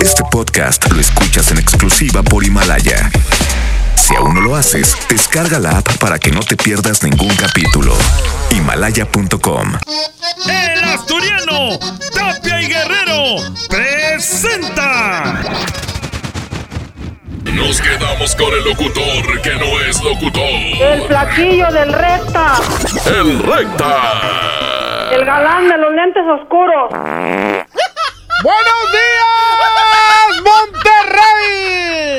Este podcast lo escuchas en exclusiva por Himalaya. Si aún no lo haces, descarga la app para que no te pierdas ningún capítulo. Himalaya.com. El asturiano Tapia y Guerrero presenta. Nos quedamos con el locutor que no es locutor. El flaquillo del Recta. El Recta. El galán de los lentes oscuros. ¡Buenos días,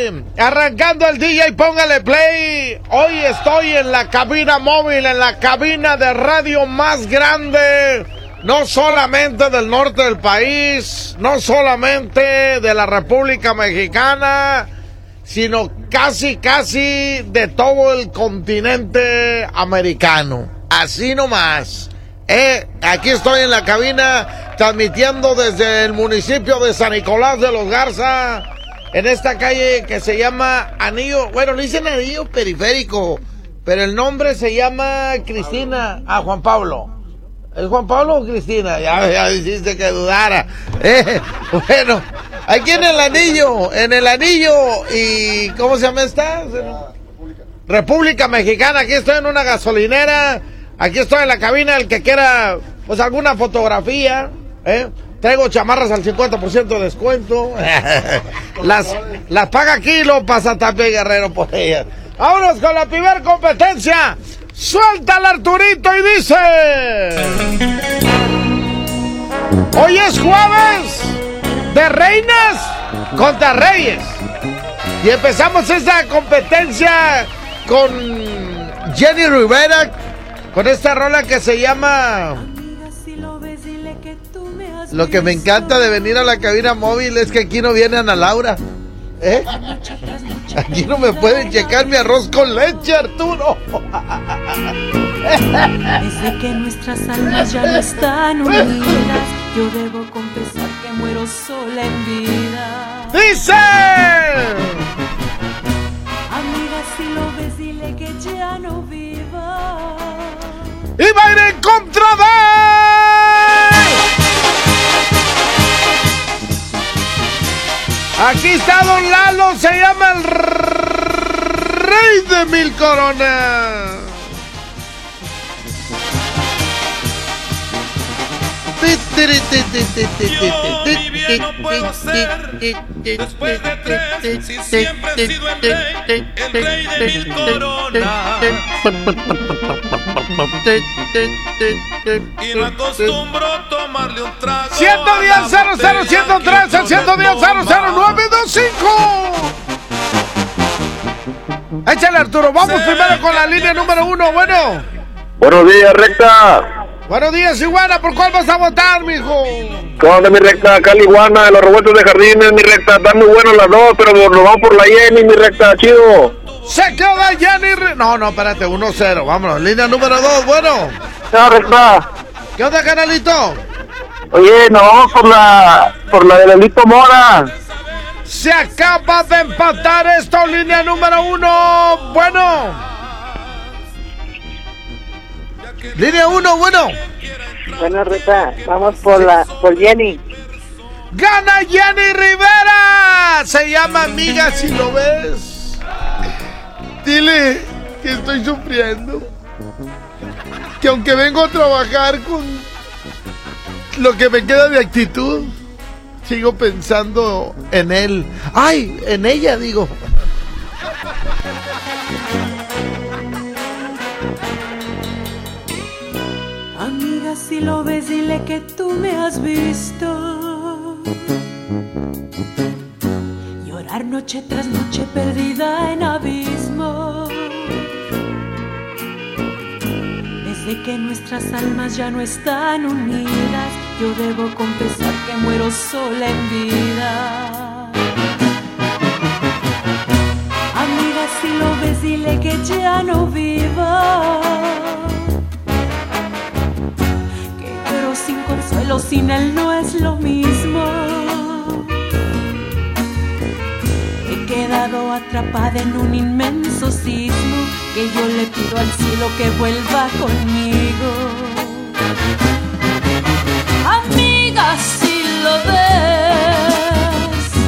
Monterrey! Arrancando el DJ, póngale play. Hoy estoy en la cabina móvil, en la cabina de radio más grande, no solamente del norte del país, no solamente de la República Mexicana, sino casi de todo el continente americano. Así nomás. Aquí estoy en la cabina transmitiendo desde el municipio de San Nicolás de los Garza, en esta calle que se llama Anillo, bueno, le dicen Anillo Periférico, pero el nombre se llama Cristina, a Juan Pablo. ¿Es Juan Pablo o Cristina? Ya hiciste que dudara. Bueno, aquí en el Anillo, y ¿cómo se llama esta? República Mexicana. Aquí estoy en una gasolinera. Aquí estoy en la cabina, el que quiera, pues alguna fotografía, Traigo chamarras al 50% de descuento. las paga aquí, lo pasa Tapia y Guerrero por ellas. Vámonos con la primer competencia. Suelta al Arturito y dice... Hoy es jueves de reinas contra reyes. Y empezamos esta competencia con Jenny Rivera, con esta rola que se llama... Lo que me encanta de venir a la cabina móvil es que aquí no viene Ana Laura. Aquí no me pueden checar mi arroz con leche, Arturo. Dice que nuestras almas ya no están unidas. Yo debo confesar que muero sola en vida. ¡Dice! Amiga, si lo ves, dile que ya no viva. ¡Y va a ir en contra de! Aquí está Don Lalo, se llama el Rey de Mil Coronas. Yo mi bien no puedo ser después de tres, si siempre he sido el rey de mil coronas. Y no acostumbro tomarle un trago. 110-00-103 al 110-00-925. Échale, Arturo, vamos primero con la línea número 1, bueno. Buenos días, Recta. Buenos días, Iguana, ¿por cuál vas a votar, mijo? ¿Dónde, mi Recta? Acá la Iguana, de los revueltos de jardines, mi Recta. Están muy buenos las dos, pero nos vamos por la Jenny, mi Recta, chido. Se queda Jenny. No, espérate, 1-0, vámonos. Línea número 2, bueno. No, Recta. ¿Qué onda, canalito? Oye, nos vamos por la de Lelito Mora. Se acaba de empatar esto, línea número 1, bueno. Línea 1, bueno. Bueno, Rita, vamos por Jenny. ¡Gana Jenny Rivera! Se llama Amiga, si lo ves. Dile que estoy sufriendo. Que aunque vengo a trabajar con lo que me queda de actitud, sigo pensando en él. ¡Ay! En ella, digo. Amiga, si lo ves, dile que tú me has visto llorar noche tras noche perdida en abismo. Desde que nuestras almas ya no están unidas, yo debo confesar que muero sola en vida. Amiga, si lo ves, dile que ya no vivo. Sin consuelo, sin él no es lo mismo. He quedado atrapada en un inmenso sismo, que yo le pido al cielo que vuelva conmigo. Amiga, si lo ves,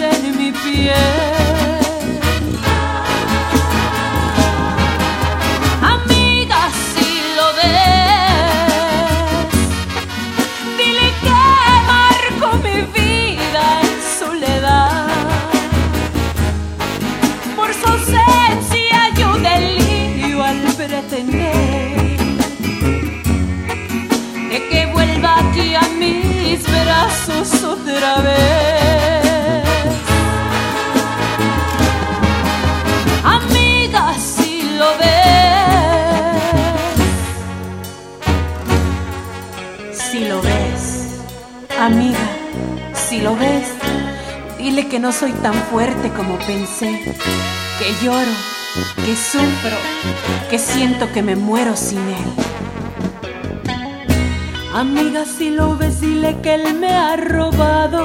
en mi piel. Amiga, si lo ves, dile que marco mi vida en soledad. Por su ausencia yo delío al pretender de que vuelva aquí a mis brazos otra vez. Amiga, si lo ves, dile que no soy tan fuerte como pensé, que lloro, que sufro, que siento que me muero sin él. Amiga, si lo ves, dile que él me ha robado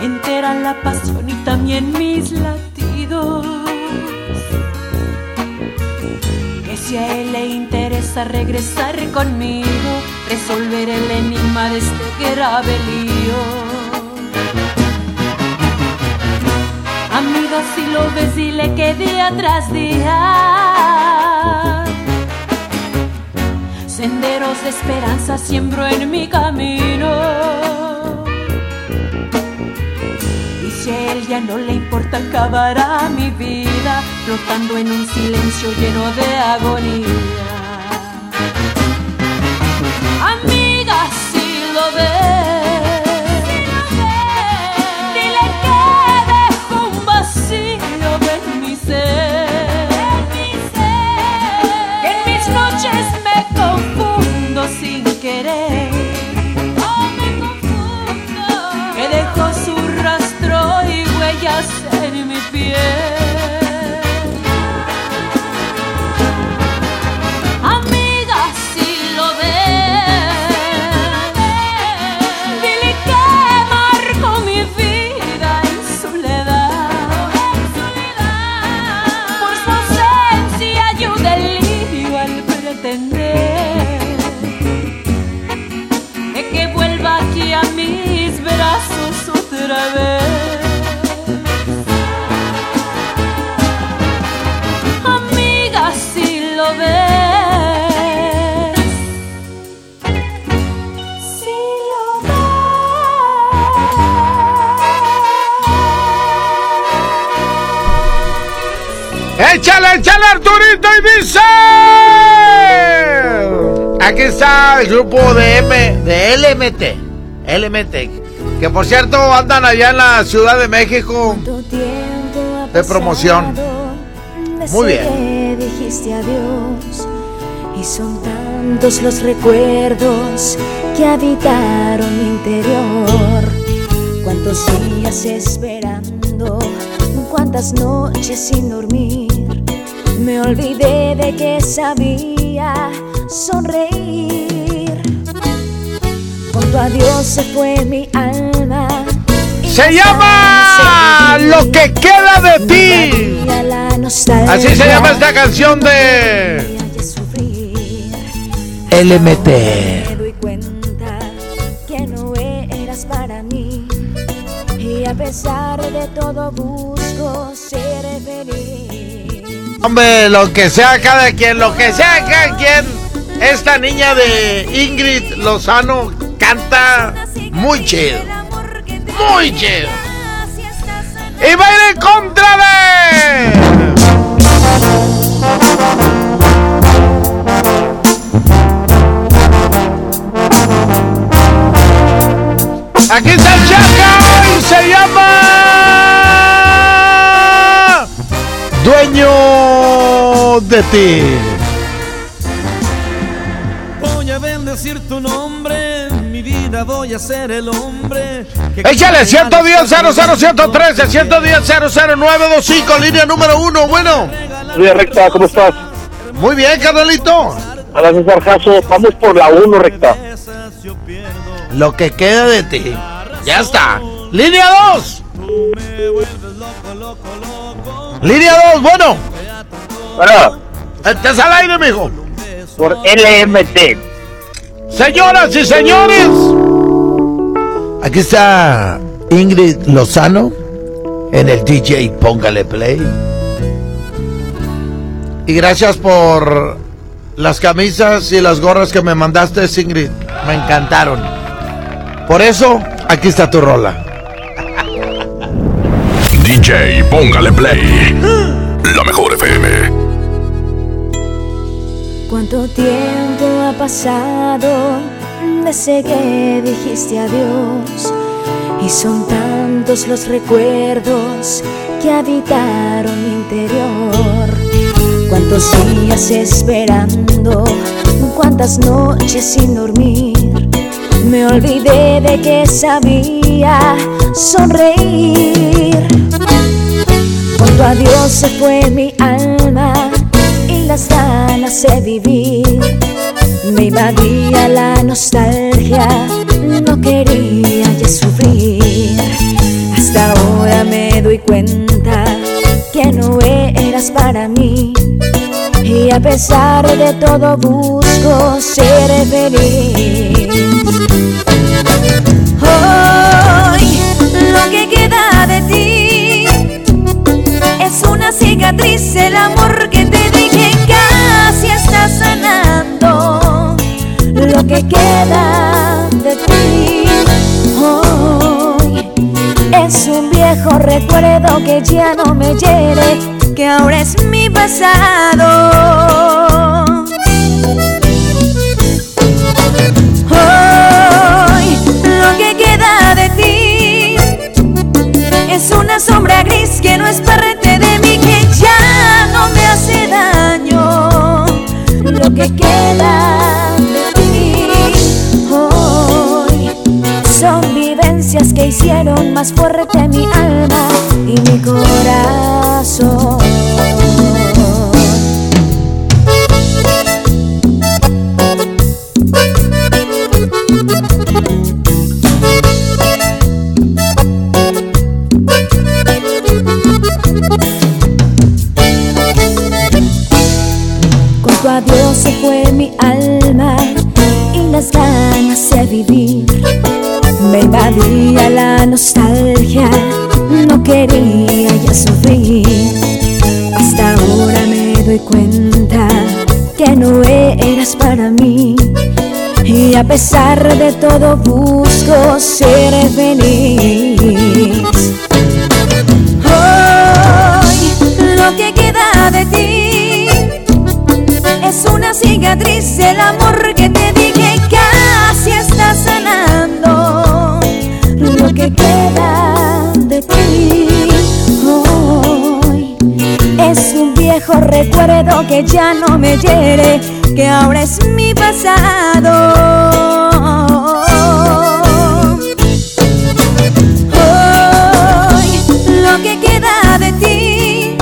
entera la pasión y también mis latidos. Que si a él le interesa regresar conmigo, resolver el enigma de este grave lío. Amiga, si lo ves, dile que día tras día senderos de esperanza siembro en mi camino. Y si a él ya no le importa, acabará mi vida flotando en un silencio lleno de agonía. Amiga, si lo ves, dile que dejo un vacío en mi ser, que en mis noches me confundo sin querer, que dejo su rastro y huellas en mi piel. ¡Échale, échale, Arturito! Y dice... Aquí está el grupo de LMT, que por cierto andan allá en la Ciudad de México de promoción. Muy bien. Dijiste adiós y son tantos los recuerdos que habitaron mi interior. Cuántos días esperando, cuántas noches sin dormir. Me olvidé de que sabía sonreír. Con tu adiós se fue mi alma. Se llama Lo que queda de ti. Así se llama esta canción de LMT. Me doy cuenta que no eras para mí. Y a pesar de todo busco ser feliz. Hombre, lo que sea cada quien, lo que sea cada quien. Esta niña de Ingrid Lozano canta muy chido. Muy chido. Y va a ir en contra de... Aquí está el Chaca y se llama Dueño de ti. Voy a bendecir tu nombre, mi vida voy a ser el hombre. Échale 110-00113, 110-00925, línea número 1, bueno. Muy recta, ¿cómo estás? Muy bien, carnalito. Gracias, Arjazo, vamos por la 1, recta. Lo que queda de ti. Ya está. Línea 2. Línea 2, bueno. Bueno. Estás al aire, mijo. Por LMT. Señoras y señores, Aquí está Ingrid Lozano en el DJ Póngale Play. Y gracias por las camisas y las gorras que me mandaste, Ingrid. Me encantaron. Por eso, aquí está tu rola. DJ Póngale Play. La mejor FM. ¿Cuánto tiempo ha pasado desde que dijiste adiós? Y son tantos los recuerdos que habitaron mi interior. ¿Cuántos días esperando? ¿Cuántas noches sin dormir? Me olvidé de que sabía sonreír. Con tu adiós se fue mi alma y las ganas de vivir. Me invadía la nostalgia, no quería ya sufrir. Hasta ahora me doy cuenta que no eras para mí, y a pesar de todo busco ser feliz. Hoy lo que queda de ti es una cicatriz, el amor que te dejé casi está sanando. Lo que queda de ti hoy es un viejo recuerdo que ya no me hiere, que ahora es mi pasado. Hoy lo que queda de ti es una sombra gris que no es parte de mí, que ya no me hace daño. Lo que queda de ti hoy son vivencias que hicieron más fuerte mi alma y mi corazón. Con tu adiós se fue mi alma y las ganas de vivir. Me invadía la nostalgia, no quería ya sufrir. Hasta ahora me doy cuenta que no eras para mí, y a pesar de todo busco ser feliz. Hoy lo que queda de ti es una cicatriz, el amor que te dije casi está sanando. Lo que queda de ti hoy es un viejo recuerdo que ya no me hiere, que ahora es mi pasado. Hoy lo que queda de ti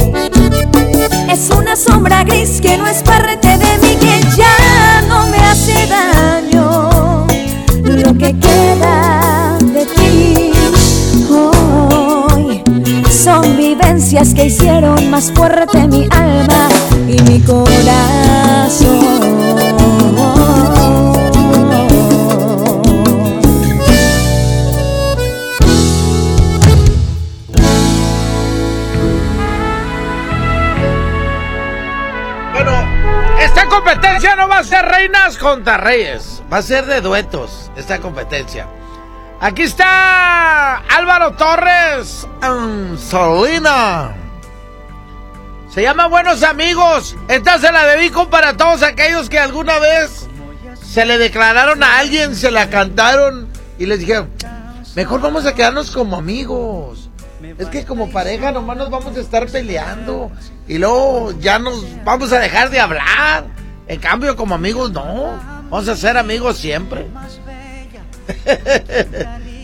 es una sombra gris que no es parte de mí, que ya no me hace daño. Lo que queda de ti hoy son vivencias que hicieron más fuerte mi alma y mi corazón. Bueno, esta competencia no va a ser reinas contra reyes, va a ser de duetos esta competencia. Aquí está Álvaro Torres Anzolina. Se llama Buenos Amigos. Esta se la dedico para todos aquellos que alguna vez se le declararon a alguien, se la cantaron y les dijeron, mejor vamos a quedarnos como amigos. Es que como pareja nomás nos vamos a estar peleando y luego ya nos vamos a dejar de hablar. En cambio como amigos no, vamos a ser amigos siempre.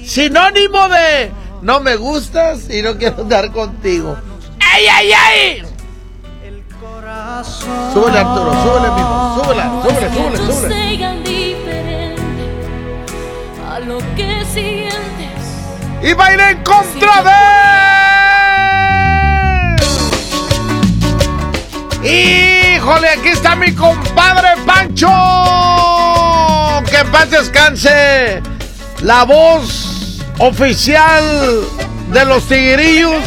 Sinónimo de no me gustas y no quiero andar contigo. ¡Ay, ay, ay! Súbele, Arturo, súbele, mijo, súbele. Que sean diferentes a lo que sientes. Y va a ir en contra de... ¡Híjole! Aquí está mi compadre Pancho. Que en paz descanse. La voz oficial de los Tigrillos,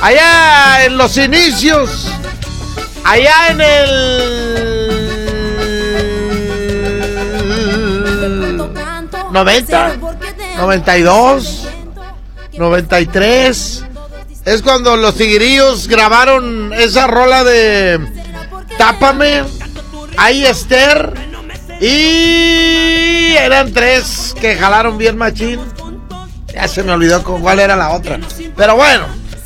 allá en los inicios, allá en el 90, 92, 93, es cuando los Tigrillos grabaron esa rola de Tápame, Ay Esther, y eran tres que jalaron bien machín. Ya se me olvidó cuál era la otra, pero bueno,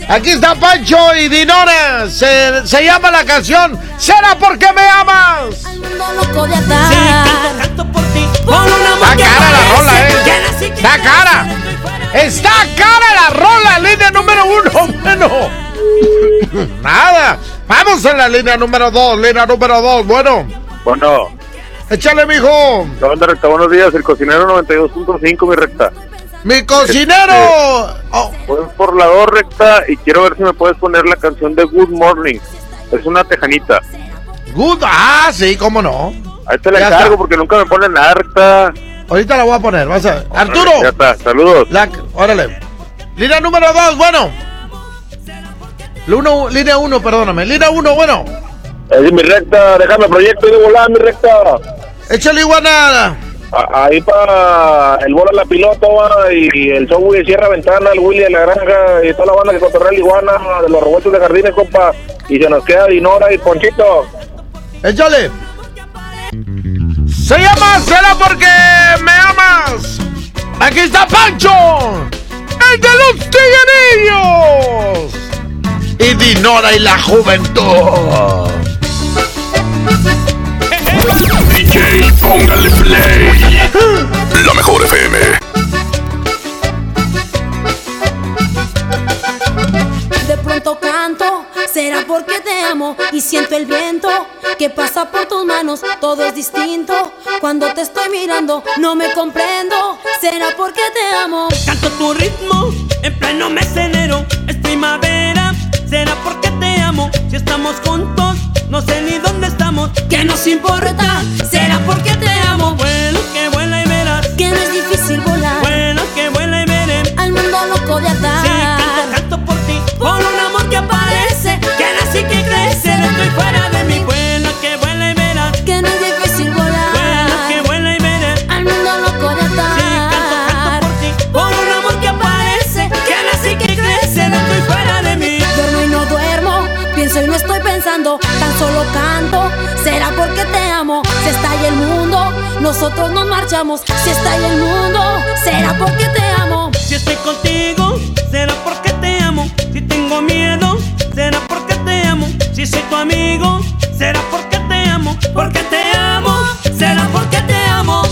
aquí está Pancho y Dinora. Se llama la canción ¿Será porque me amas? Al mundo loco de atar. Sí, canto por ti, por una está cara la rola, está cara. Está cara la rola, línea número uno. Bueno, nada, vamos en la línea número dos. Bueno. Échale, mijo. La banda recta, buenos días. El cocinero 92.5, mi recta. ¡Mi cocinero! Voy por la 2, recta, y quiero ver si me puedes poner la canción de Good Morning. Es una tejanita. Sí, cómo no. Ahí te la encargo porque nunca me ponen la recta. Ahorita la voy a poner, vas a ver. Arturo. Ya está, saludos. Órale. Línea número 2, bueno. Línea 1, perdóname. Línea 1, bueno. Ahí, mi recta, déjame proyecto y de volar, mi recta. Échale iguanada. Ahí para el bola la piloto y el Sobu de Sierra Ventana, el Willy de la Granja y toda la banda que cotorrea el iguana de los revueltos de jardines, compa, y se nos queda Dinora y Ponchito. Échale. Se llama Será porque me amas. Aquí está Pancho, el de los Tigrillos, y Dinora y la juventud. DJ, póngale play. La mejor FM. De pronto canto, será porque te amo y siento el viento que pasa por tus manos, todo es distinto. Cuando te estoy mirando, no me comprendo, será porque te amo. Canto tu ritmo en pleno mes de enero, es primavera, será porque te amo, si estamos juntos. No sé ni dónde estamos, ¿qué nos importa? Será porque te amo. Vuelo que vuela y verás que no es difícil volar. Vuelo que vuela y veré al mundo loco de atar. Sí, canto por ti, por un amor que aparece, que nace y que crece, no estoy fuera de mí. Vuelo que vuela y verás que no es difícil volar. Vuelo que vuela y veré al mundo loco de atar. Sí, canto por ti, por un amor que aparece, que nace y que crece, no estoy fuera de mí. Duermo y no duermo, pienso y no estoy pensando, tan solo canto, será porque te amo. Si estalla el mundo, nosotros nos marchamos. Si estalla el mundo, será porque te amo. Si estoy contigo, será porque te amo. Si tengo miedo, será porque te amo. Si soy tu amigo, será porque te amo. Porque te amo, será porque te amo.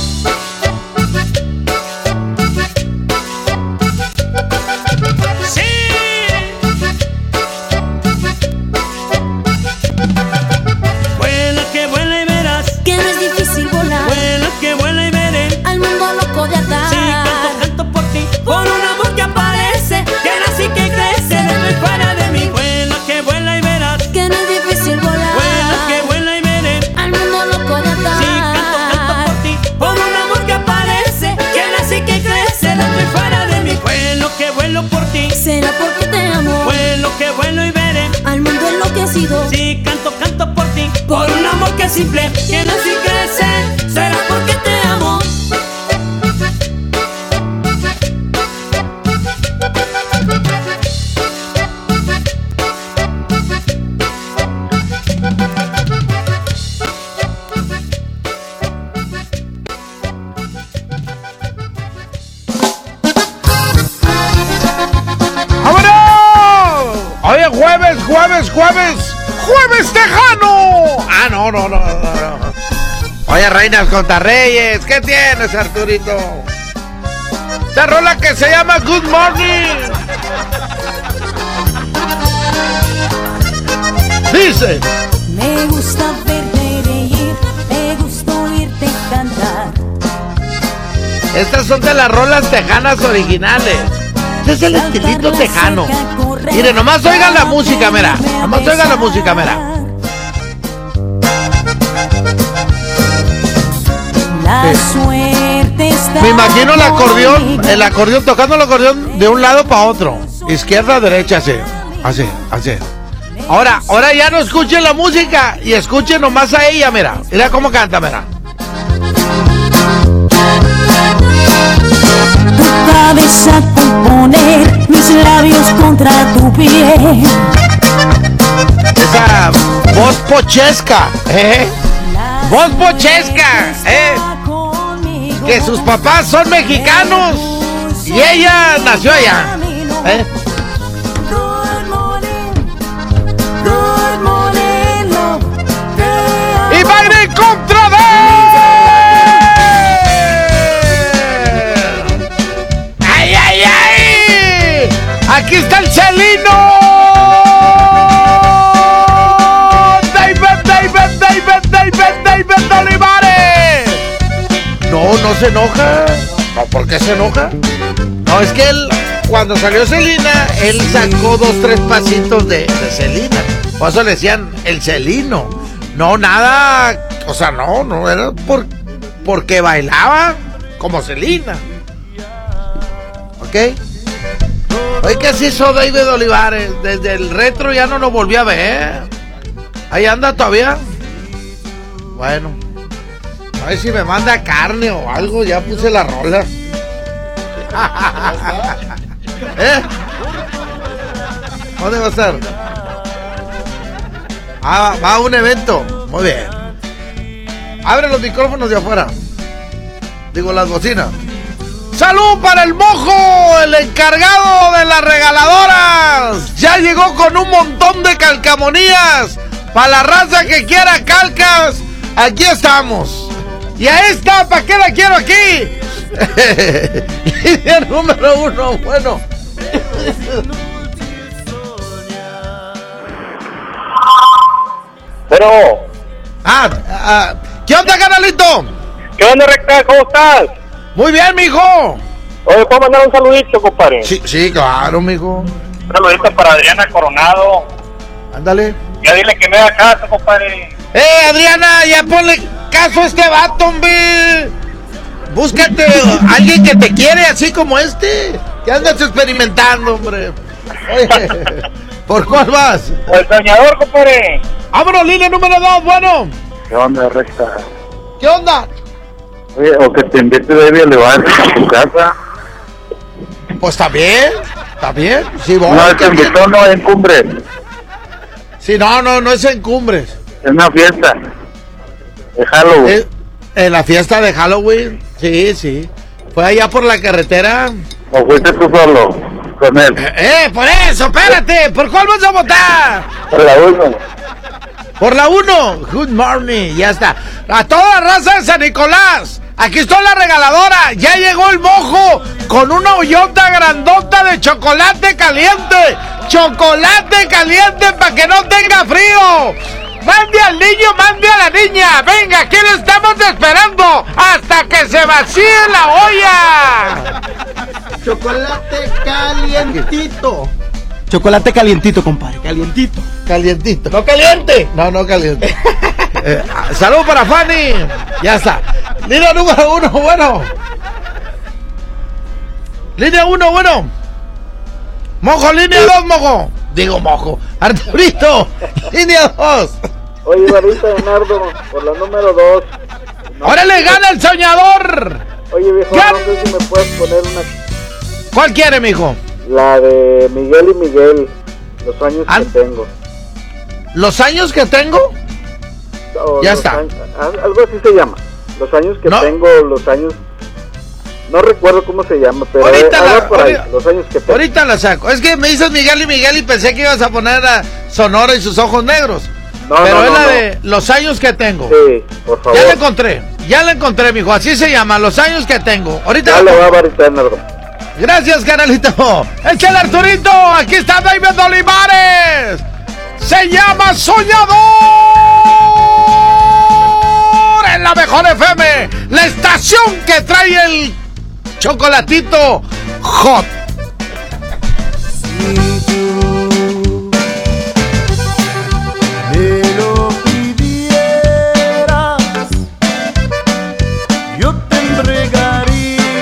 Será porque te amo. Vuelo que vuelo y veré al mundo enloquecido. Si canto, canto por ti, por un amor que es simple, que nace y crece. Será porque te amo. Jueves tejano. No. Oye, Reinas contra Reyes, ¿qué tienes, Arturito? Esta rola que se llama Good Morning. Dice: me gusta verte reír, me gusta oírte cantar. Estas son de las rolas tejanas originales. Este es el estilito tejano. Mire, nomás oigan la música, mira. La suerte está Me imagino el acordeón, tocando el acordeón de un lado para otro. Izquierda, derecha, así. Ahora ya no escuchen la música y escuchen nomás a ella, mira. Mira cómo canta, mira. Tu cabeza componer, mis labios contra tu piel. Esa voz pochesca, voz pochesca, que sus papás son mexicanos y ella nació allá, y va en contra de... ¡Ay! Aquí está el Celino. David Olivares. No se enoja. No, ¿por qué se enoja? No, es que él, cuando salió Celina, él sacó 2-3 pasitos de Celina. Por eso le decían el Celino. No, nada. O sea, no era porque bailaba como Celina. ¿Ok? Oye, ¿qué se hizo David Olivares? Desde el retro ya no lo volví a ver. Ahí anda todavía. Bueno, a ver si me manda carne o algo, ya puse la rola. ¿Dónde va a estar? Ah, va a un evento. Muy bien. Abre los micrófonos de afuera. Digo, las bocinas. ¡Salud para el Mojo, el encargado de las regaladoras! Ya llegó con un montón de calcamonías para la raza que quiera calcas. Aquí estamos. Y a esta, ¿para qué la quiero aquí? Línea número 1, bueno. Pero. ¿Qué onda, canalito? ¿Qué onda, recta? ¿Cómo estás? Muy bien, mijo. Oye, ¿puedo mandar un saludito, compadre? Sí, claro, mijo. Un saludito para Adriana Coronado. Ándale. Ya dile que me da caso, compadre. Adriana, ya ponle caso a este vato, hombre. Búscate alguien que te quiere así como este. Ya andas experimentando, hombre. Oye, ¿por cuál vas? El soñador, compadre. Vámonos, línea número 2, bueno. ¿Qué onda, recta? ¿Qué onda? Oye, o que te invite David Olivares a tu casa. Pues está bien. Sí, voy. No, te invitó, no en Cumbres. Sí, no es en Cumbres. Es una fiesta de Halloween. En la fiesta de Halloween, sí. Fue allá por la carretera. ¿O fuiste tú solo con él? Por eso, espérate. ¿Por cuál vas a votar? Por la 1. Por la 1. Good morning, ya está. A toda la raza de San Nicolás. Aquí está la regaladora. Ya llegó el Mojo con una ollota grandota de chocolate caliente. Chocolate caliente para que no tenga frío. Mande al niño, mande a la niña. Venga, aquí lo estamos esperando hasta que se vacíe la olla. Chocolate calientito. Chocolate calientito, compadre. Calientito. No caliente. No caliente. Salud para Fanny. Ya está. Línea número 1, bueno. Línea 1, bueno. Mojo, línea 2, mojo. Digo, mojo. Arturito, línea 2. Oye, Barito Leonardo, por la número 2. No. ¡Órale, gana el soñador! Oye, viejo, no sé si me puedes poner una... ¿Cuál quiere, mijo? La de Miguel y Miguel, los años que tengo. ¿Los años que tengo? O ya está. Algo así se llama. Los años que tengo, los años... No recuerdo cómo se llama, pero los años que tengo. Ahorita la saco. Es que me dices Miguel y Miguel y pensé que ibas a poner a Sonora y sus ojos negros. No, pero es la de los años que tengo. Sí, por favor. Ya la encontré, mijo. Así se llama, los años que tengo. Ahorita. Ya le va a baritar, Nardo. Gracias, canalito. Es el Arturito. Aquí está David Olivares. Se llama Soñador. En la mejor FM. La estación que trae el chocolatito hot. Si tú me lo pidieras, yo te entregaría.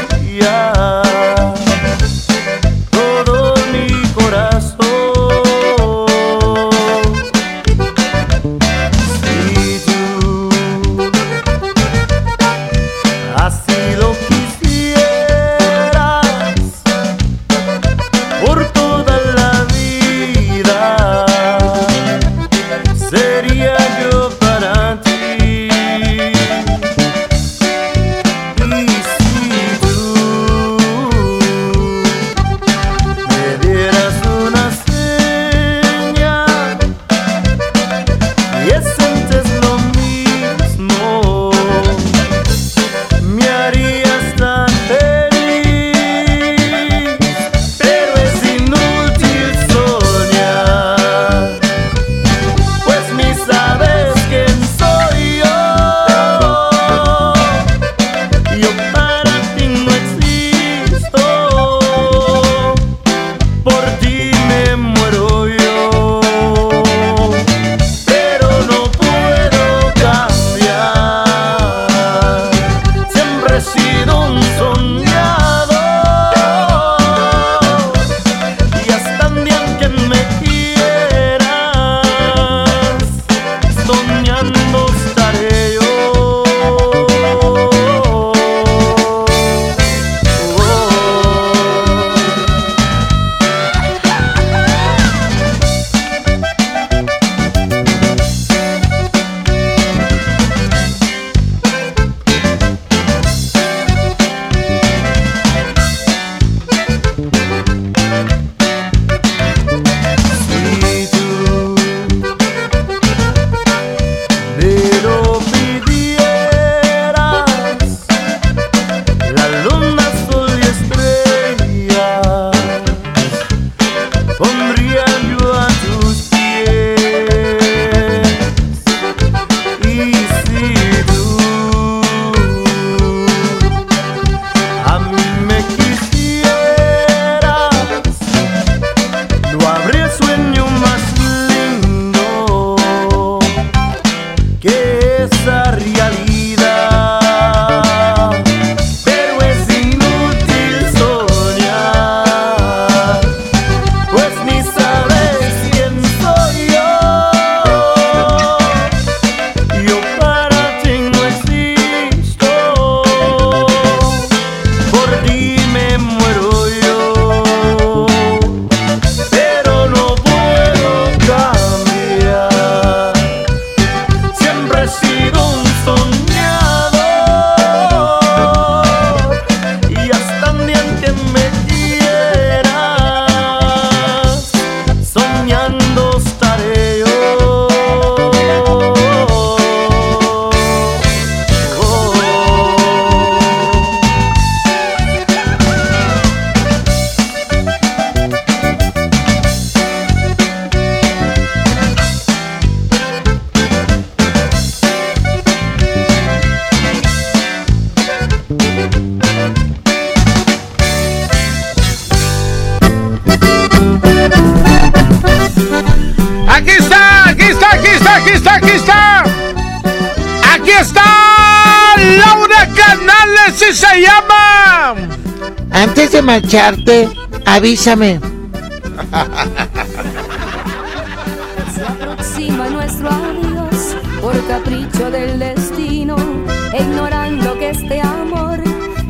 Antes de marcharte, avísame. Se aproxima nuestro adiós por capricho del destino, ignorando que este amor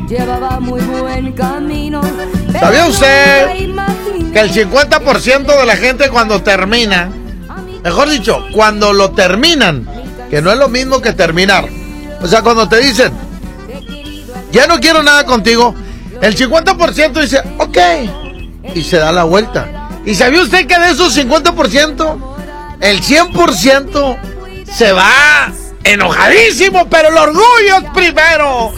llevaba muy buen camino. ¿Sabía usted que el 50% de la gente cuando termina, mejor dicho, cuando lo terminan, que no es lo mismo que terminar? O sea, cuando te dicen, ya no quiero nada contigo, el 50% dice, ok, y se da la vuelta. ¿Y sabía usted que de esos 50%, el 100% se va enojadísimo? Pero el orgullo es primero,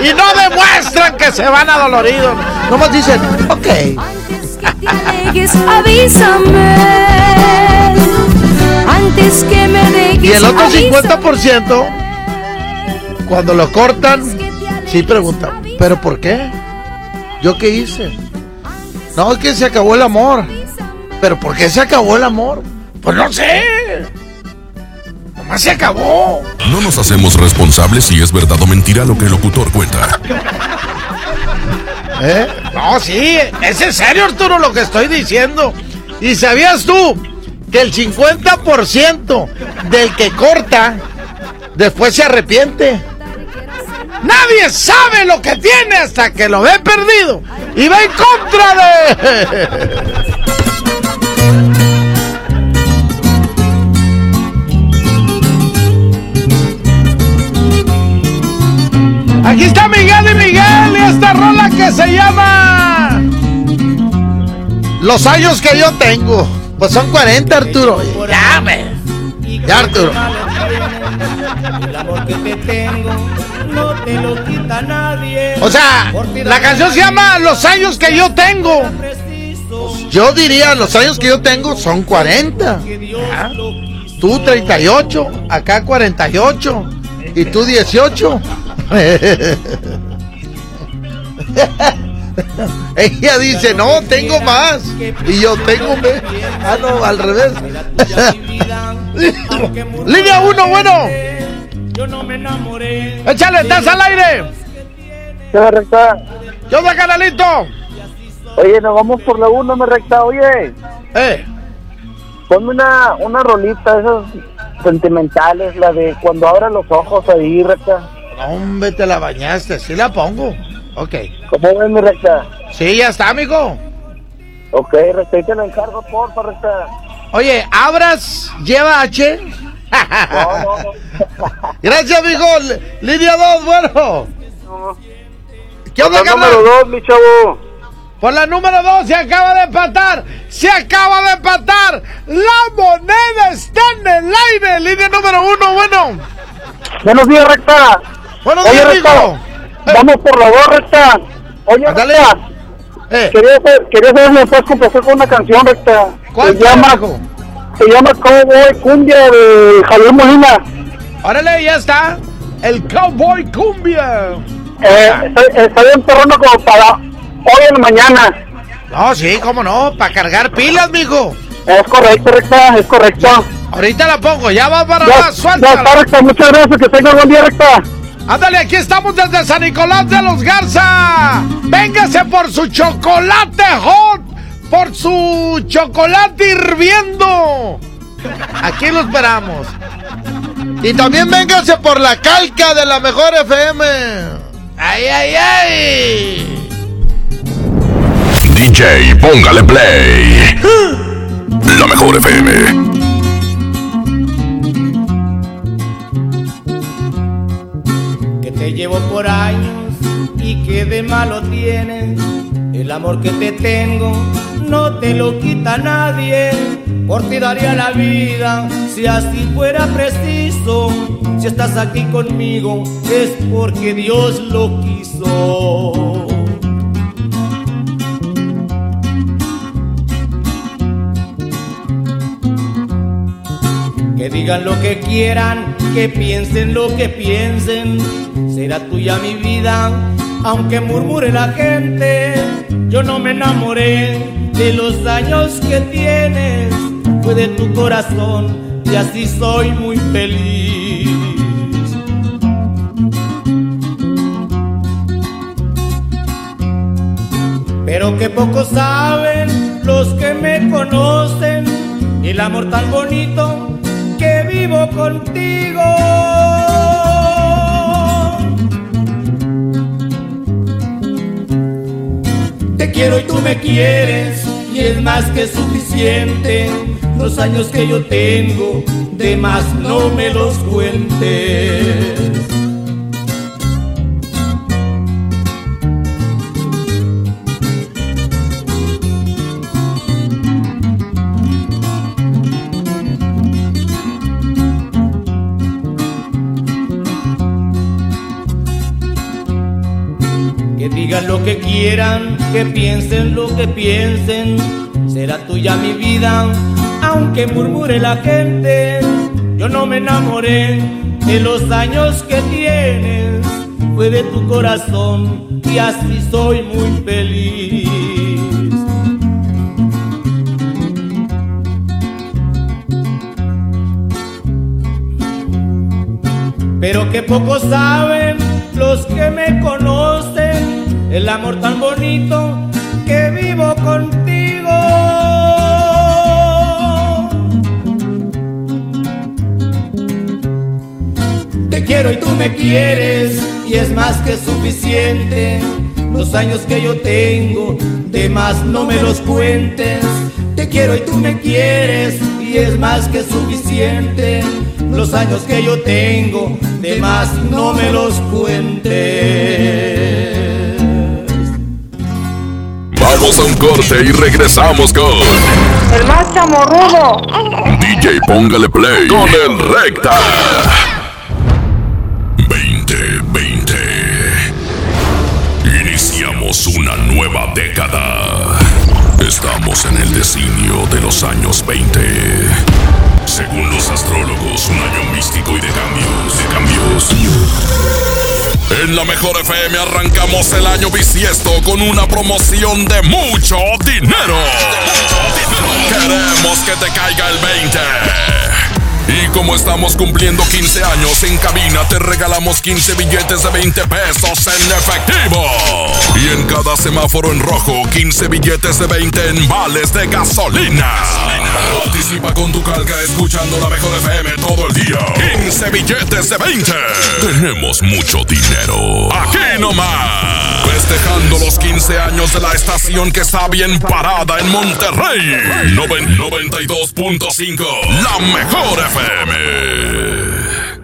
y no demuestran que se van adoloridos. Nomás dicen, ok. Antes que te alegues, avísame. Antes que me dejes, y el otro 50%, cuando lo cortan, sí pregunta, ¿pero por qué? ¿Yo qué hice? No, es que se acabó el amor. ¿Pero por qué se acabó el amor? Pues no sé, nomás se acabó. No nos hacemos responsables si es verdad o mentira lo que el locutor cuenta. No, sí, es en serio, Arturo, lo que estoy diciendo. ¿Y sabías tú que el 50% del que corta después se arrepiente? Nadie sabe lo que tiene hasta que lo ve perdido y va en contra de... Aquí está Miguel y Miguel y esta rola que se llama Los años que yo tengo. Pues son 40, Arturo. Ya, Arturo. El amor que te tengo no te lo quita nadie. O sea, la canción se llama Los años que yo tengo. Pues yo diría, los años que yo tengo son 40. ¿Ah? Tú 38, acá 48 y tú 18. Ella dice, no, tengo más. Y yo tengo menos. Ah, no, al revés. Línea 1, bueno. Yo no me enamoré. Échale, estás al aire. ¿Qué onda, recta? ¿Qué onda, canalito? Oye, nos vamos por la 1, me recta, oye. Ponme una rolita, esas sentimentales, la de cuando abra los ojos ahí, recta. Hombre, te la bañaste, sí la pongo. Ok. ¿Cómo ves, mi recta? Sí, ya está, amigo. Ok, recta, te la encargo, porfa, recta. Oye, abras, lleva H. No. Gracias, amigo. Línea 2, bueno. No. ¿Qué onda, cabrón? Número 2, mi chavo. Por la número 2 se acaba de empatar. Se acaba de empatar. La moneda está en el aire. Línea número 1, bueno. Buenos días, recta. Buenos días, amigo. Vamos por la 2, recta. Oye, recta. Quería saber si me puedes complacer con una canción, recta. ¿Cuál se llama Cowboy Cumbia de Javier Molina? Órale, ya está. El Cowboy Cumbia. Está bien perrona como para hoy en la mañana. No, sí, cómo no, para cargar pilas, mijo. Es correcto, recta, es correcto. Ahorita la pongo, ya va para la suelta. Ya está, recta, muchas gracias, que tenga buen día, recta. Ándale, aquí estamos desde San Nicolás de los Garza. Véngase por su chocolate hot, por su chocolate hirviendo. Aquí lo esperamos. Y también véngase por la calca de la mejor FM. ¡Ay, ay, ay! DJ, póngale play. La mejor FM. Te llevo por años y qué de malo tienes. El amor que te tengo no te lo quita nadie. Por ti daría la vida si así fuera preciso. Si estás aquí conmigo es porque Dios lo quiso. Que digan lo que quieran, que piensen lo que piensen, será tuya mi vida, aunque murmure la gente. Yo no me enamoré de los años que tienes, fue de tu corazón y así soy muy feliz. Pero que poco saben los que me conocen, el amor tan bonito que vivo contigo. Te quiero y tú me quieres y es más que suficiente. Los años que yo tengo de más no me los cuentes. Lo que quieran, que piensen lo que piensen, será tuya mi vida, aunque murmure la gente. Yo no me enamoré de los años que tienes, fue de tu corazón y así soy muy feliz. Pero que poco saben los que me conocen, el amor tan bonito que vivo contigo. Te quiero y tú me quieres y es más que suficiente. Los años que yo tengo de más no me los cuentes. Te quiero y tú me quieres y es más que suficiente. Los años que yo tengo de más no me los cuentes. Vamos a un corte y regresamos con el más chamorrudo. DJ, póngale play con el Recta. 2020. Iniciamos una nueva década. Estamos en el designio de los años 20. Según los astrólogos, un año místico y de cambios. En la Mejor FM arrancamos el año bisiesto con una promoción de mucho dinero. Queremos que te caiga el 20. Y como estamos cumpliendo 15 años en cabina, te regalamos 15 billetes de 20 pesos en efectivo. Y en cada semáforo en rojo, 15 billetes de 20 en vales de gasolina. Participa con tu calca escuchando la mejor FM todo el día. 15 billetes de 20. Tenemos mucho dinero. Aquí nomás. Festejando los 15 años de la estación que está bien parada en Monterrey. 92.5. La mejor FM.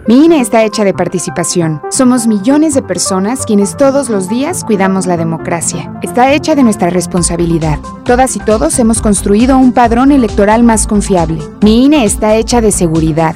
Mi INE está hecha de participación. Somos millones de personas quienes todos los días cuidamos la democracia. Está hecha de nuestra responsabilidad. Todas y todos hemos construido un padrón electoral más confiable. Mi INE está hecha de seguridad.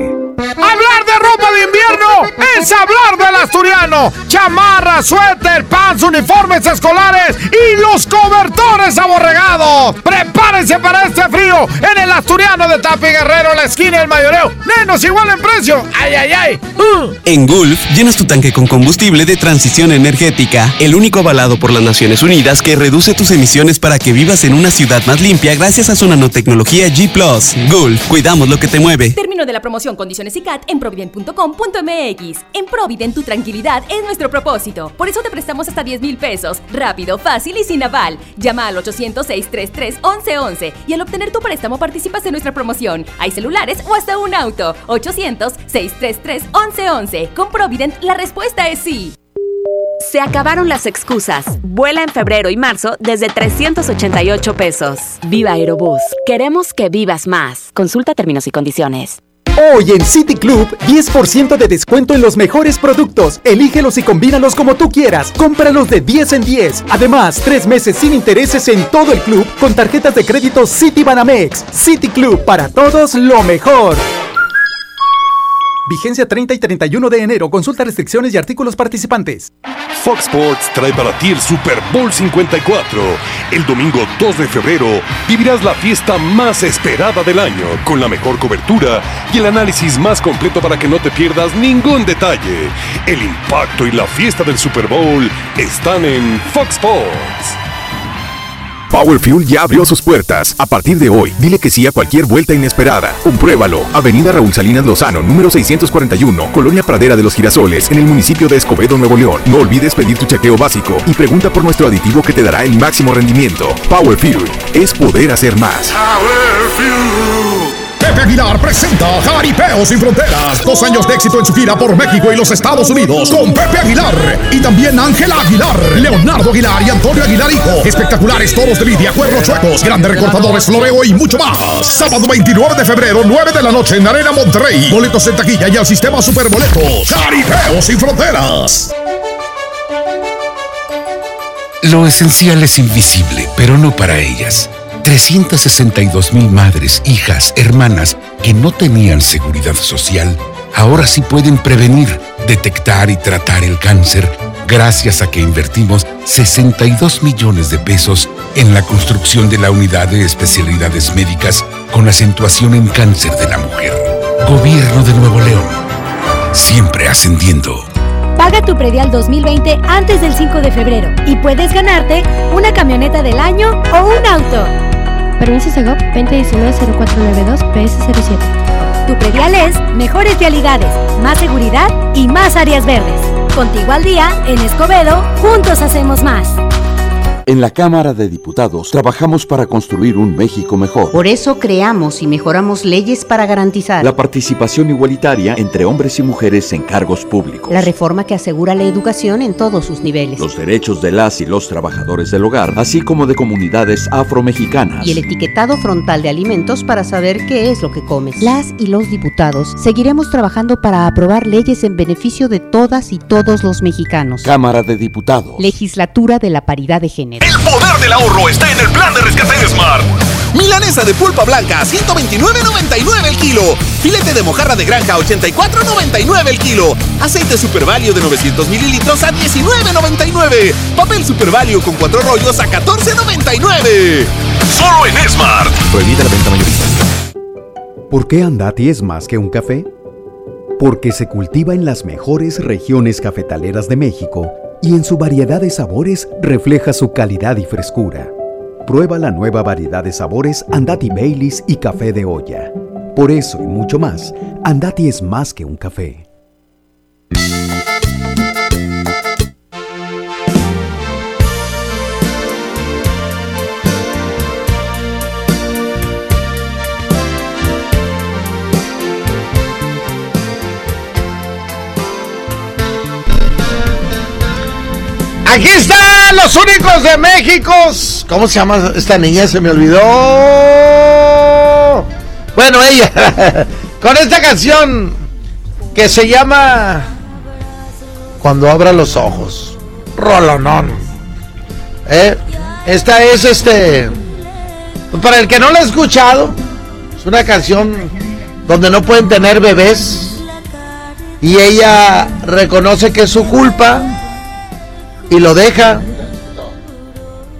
Hablar de ropa de invierno es hablar del asturiano. Chamarra, suéter, pants, uniformes escolares y los cobertores aborregados. Prepárense para este frío en el asturiano de Tapi Guerrero, la esquina del Mayoreo. Menos igual en precio. ¡Ay, ay, ay! En Gulf, llenas tu tanque con combustible de transición energética, el único avalado por las Naciones Unidas que reduce tus emisiones para que vivas en una ciudad más limpia gracias a su nanotecnología G+. Gulf, cuidamos lo que te mueve. Término de la promoción, condiciones y CAT en provident.com.mx. En Provident, tu tranquilidad es nuestro propósito. Por eso te prestamos hasta 10,000 pesos. Rápido, fácil y sin aval. Llama al 800-633-1111 y al obtener tu préstamo participas en nuestra promoción. Hay celulares o hasta un auto. 800-633-1111. Con Provident, la respuesta es sí. Se acabaron las excusas. Vuela en febrero y marzo desde 388 pesos. Viva Aerobús. Queremos que vivas más. Consulta términos y condiciones. Hoy en City Club, 10% de descuento en los mejores productos. Elígelos y combínalos como tú quieras. Cómpralos de 10 en 10. Además, 3 meses sin intereses en todo el club con tarjetas de crédito Citibanamex. City Club, para todos lo mejor. Vigencia 30 y 31 de enero. Consulta restricciones y artículos participantes. Fox Sports trae para ti el Super Bowl 54. El domingo 2 de febrero vivirás la fiesta más esperada del año, con la mejor cobertura y el análisis más completo para que no te pierdas ningún detalle. El impacto y la fiesta del Super Bowl están en Fox Sports. Power Fuel ya abrió sus puertas. A partir de hoy, dile que sí a cualquier vuelta inesperada. Compruébalo. Avenida Raúl Salinas Lozano, número 641, Colonia Pradera de los Girasoles, en el municipio de Escobedo, Nuevo León. No olvides pedir tu chequeo básico y pregunta por nuestro aditivo que te dará el máximo rendimiento. Power Fuel es poder hacer más. Power Fuel. Pepe Aguilar presenta Jaripeo Sin Fronteras. 2 años de éxito en su gira por México y los Estados Unidos con Pepe Aguilar y también Ángela Aguilar, Leonardo Aguilar y Antonio Aguilar Hijo. Espectaculares toros de lidia, cuernos chuecos, grandes recortadores, floreo y mucho más. Sábado 29 de febrero, 9 de la noche en Arena Monterrey. Boletos en taquilla y al sistema Superboletos. Jaripeo Sin Fronteras. Lo esencial es invisible, pero no para ellas. 362,000 madres, hijas, hermanas que no tenían seguridad social, ahora sí pueden prevenir, detectar y tratar el cáncer gracias a que invertimos 62 millones de pesos en la construcción de la Unidad de Especialidades Médicas con acentuación en cáncer de la mujer. Gobierno de Nuevo León, siempre ascendiendo. Paga tu predial 2020 antes del 5 de febrero y puedes ganarte una camioneta del año o un auto. Permiso Segov 2019-0492-PS07. Tu predial es mejores vialidades, más seguridad y más áreas verdes. Contigo al día, en Escobedo, juntos hacemos más. En la Cámara de Diputados trabajamos para construir un México mejor. Por eso creamos y mejoramos leyes para garantizar la participación igualitaria entre hombres y mujeres en cargos públicos, la reforma que asegura la educación en todos sus niveles, los derechos de las y los trabajadores del hogar, así como de comunidades afromexicanas, y el etiquetado frontal de alimentos para saber qué es lo que comes. Las y los diputados seguiremos trabajando para aprobar leyes en beneficio de todas y todos los mexicanos. Cámara de Diputados. Legislatura de la Paridad de Género. El poder del ahorro está en el plan de rescate de Smart. Milanesa de pulpa blanca, 129.99 el kilo. Filete de mojarra de granja, 84.99 el kilo. Aceite Super Value de 900 mililitros a 19.99. Papel Super Value con 4 rollos a 14.99. Solo en Smart. Prohibida la venta mayorista. ¿Por qué Andati es más que un café? Porque se cultiva en las mejores regiones cafetaleras de México y en su variedad de sabores refleja su calidad y frescura. Prueba la nueva variedad de sabores Andati Baileys y café de olla. Por eso y mucho más, Andati es más que un café. Aquí están los únicos de México. ¿Cómo se llama esta niña? Se me olvidó. Bueno, ella con esta canción que se llama Cuando abra los ojos. Rolonón. Esta es para el que no la ha escuchado, es una canción donde no pueden tener bebés y ella reconoce que es su culpa y lo deja,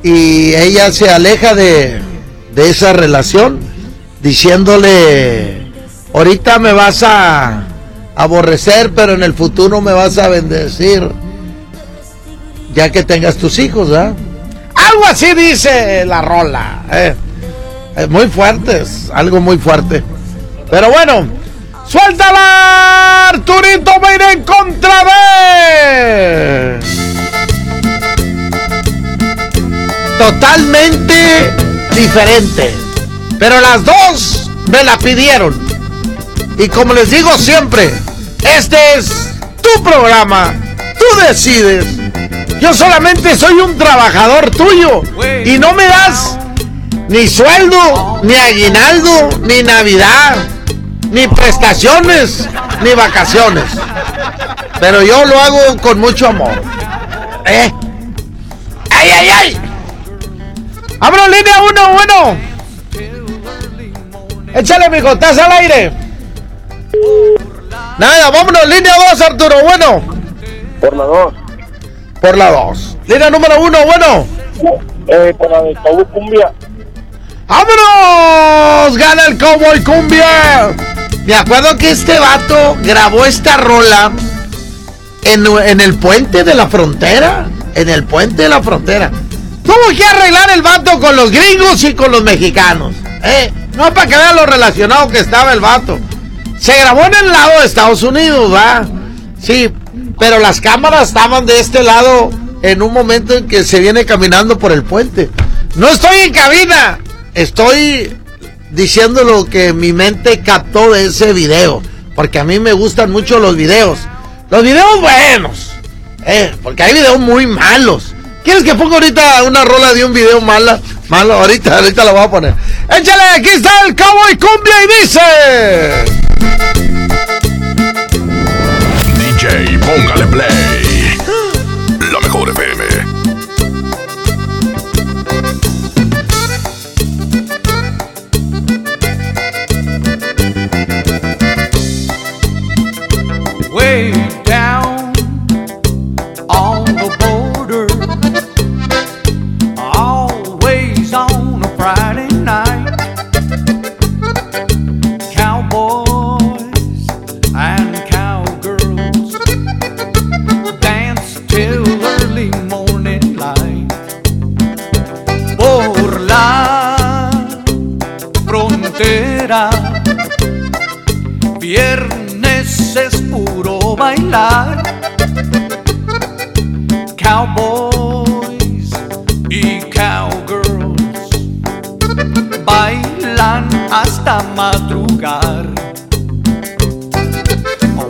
y ella se aleja de esa relación diciéndole: ahorita me vas a aborrecer, pero en el futuro me vas a bendecir ya que tengas tus hijos, ¿eh? Algo así dice la rola, muy fuerte, es algo muy fuerte, pero bueno, suéltala. Arturito va a ir en contra de... totalmente diferente, pero las dos me la pidieron y como les digo siempre, este es tu programa, tú decides, yo solamente soy un trabajador tuyo y no me das ni sueldo, ni aguinaldo, ni Navidad, ni prestaciones, ni vacaciones, pero yo lo hago con mucho amor. ¡Ay, ay, ay! ¡Abro línea 1, bueno! ¡Échale mi cotazo al aire! Nada, vámonos, línea 2, Arturo, bueno. Por la 2. Por la 2. Línea número 1, bueno. Por la de Cowboy Cumbia. ¡Vámonos! ¡Gana el Cowboy Cumbia! Me acuerdo que este vato grabó esta rola en el puente de la frontera. En el puente de la frontera. Tuvo que arreglar el vato con los gringos y con los mexicanos. No, para que vean lo relacionado que estaba el vato. Se grabó en el lado de Estados Unidos, ¿va? Sí, pero las cámaras estaban de este lado en un momento en que se viene caminando por el puente. No estoy en cabina, estoy diciendo lo que mi mente captó de ese video, porque a mí me gustan mucho los videos. Los videos buenos, porque hay videos muy malos. ¿Quieres que ponga ahorita una rola de un video mala? Malo, ahorita la voy a poner. ¡Échale! Aquí está el Cowboy Cumbia y dice... DJ, póngale play. La mejor FM. Way down on the border, Friday night, cowboys and cowgirls dance till early morning light. Por la frontera, viernes es puro bailar, cowboys y cowgirls bailan hasta madrugar.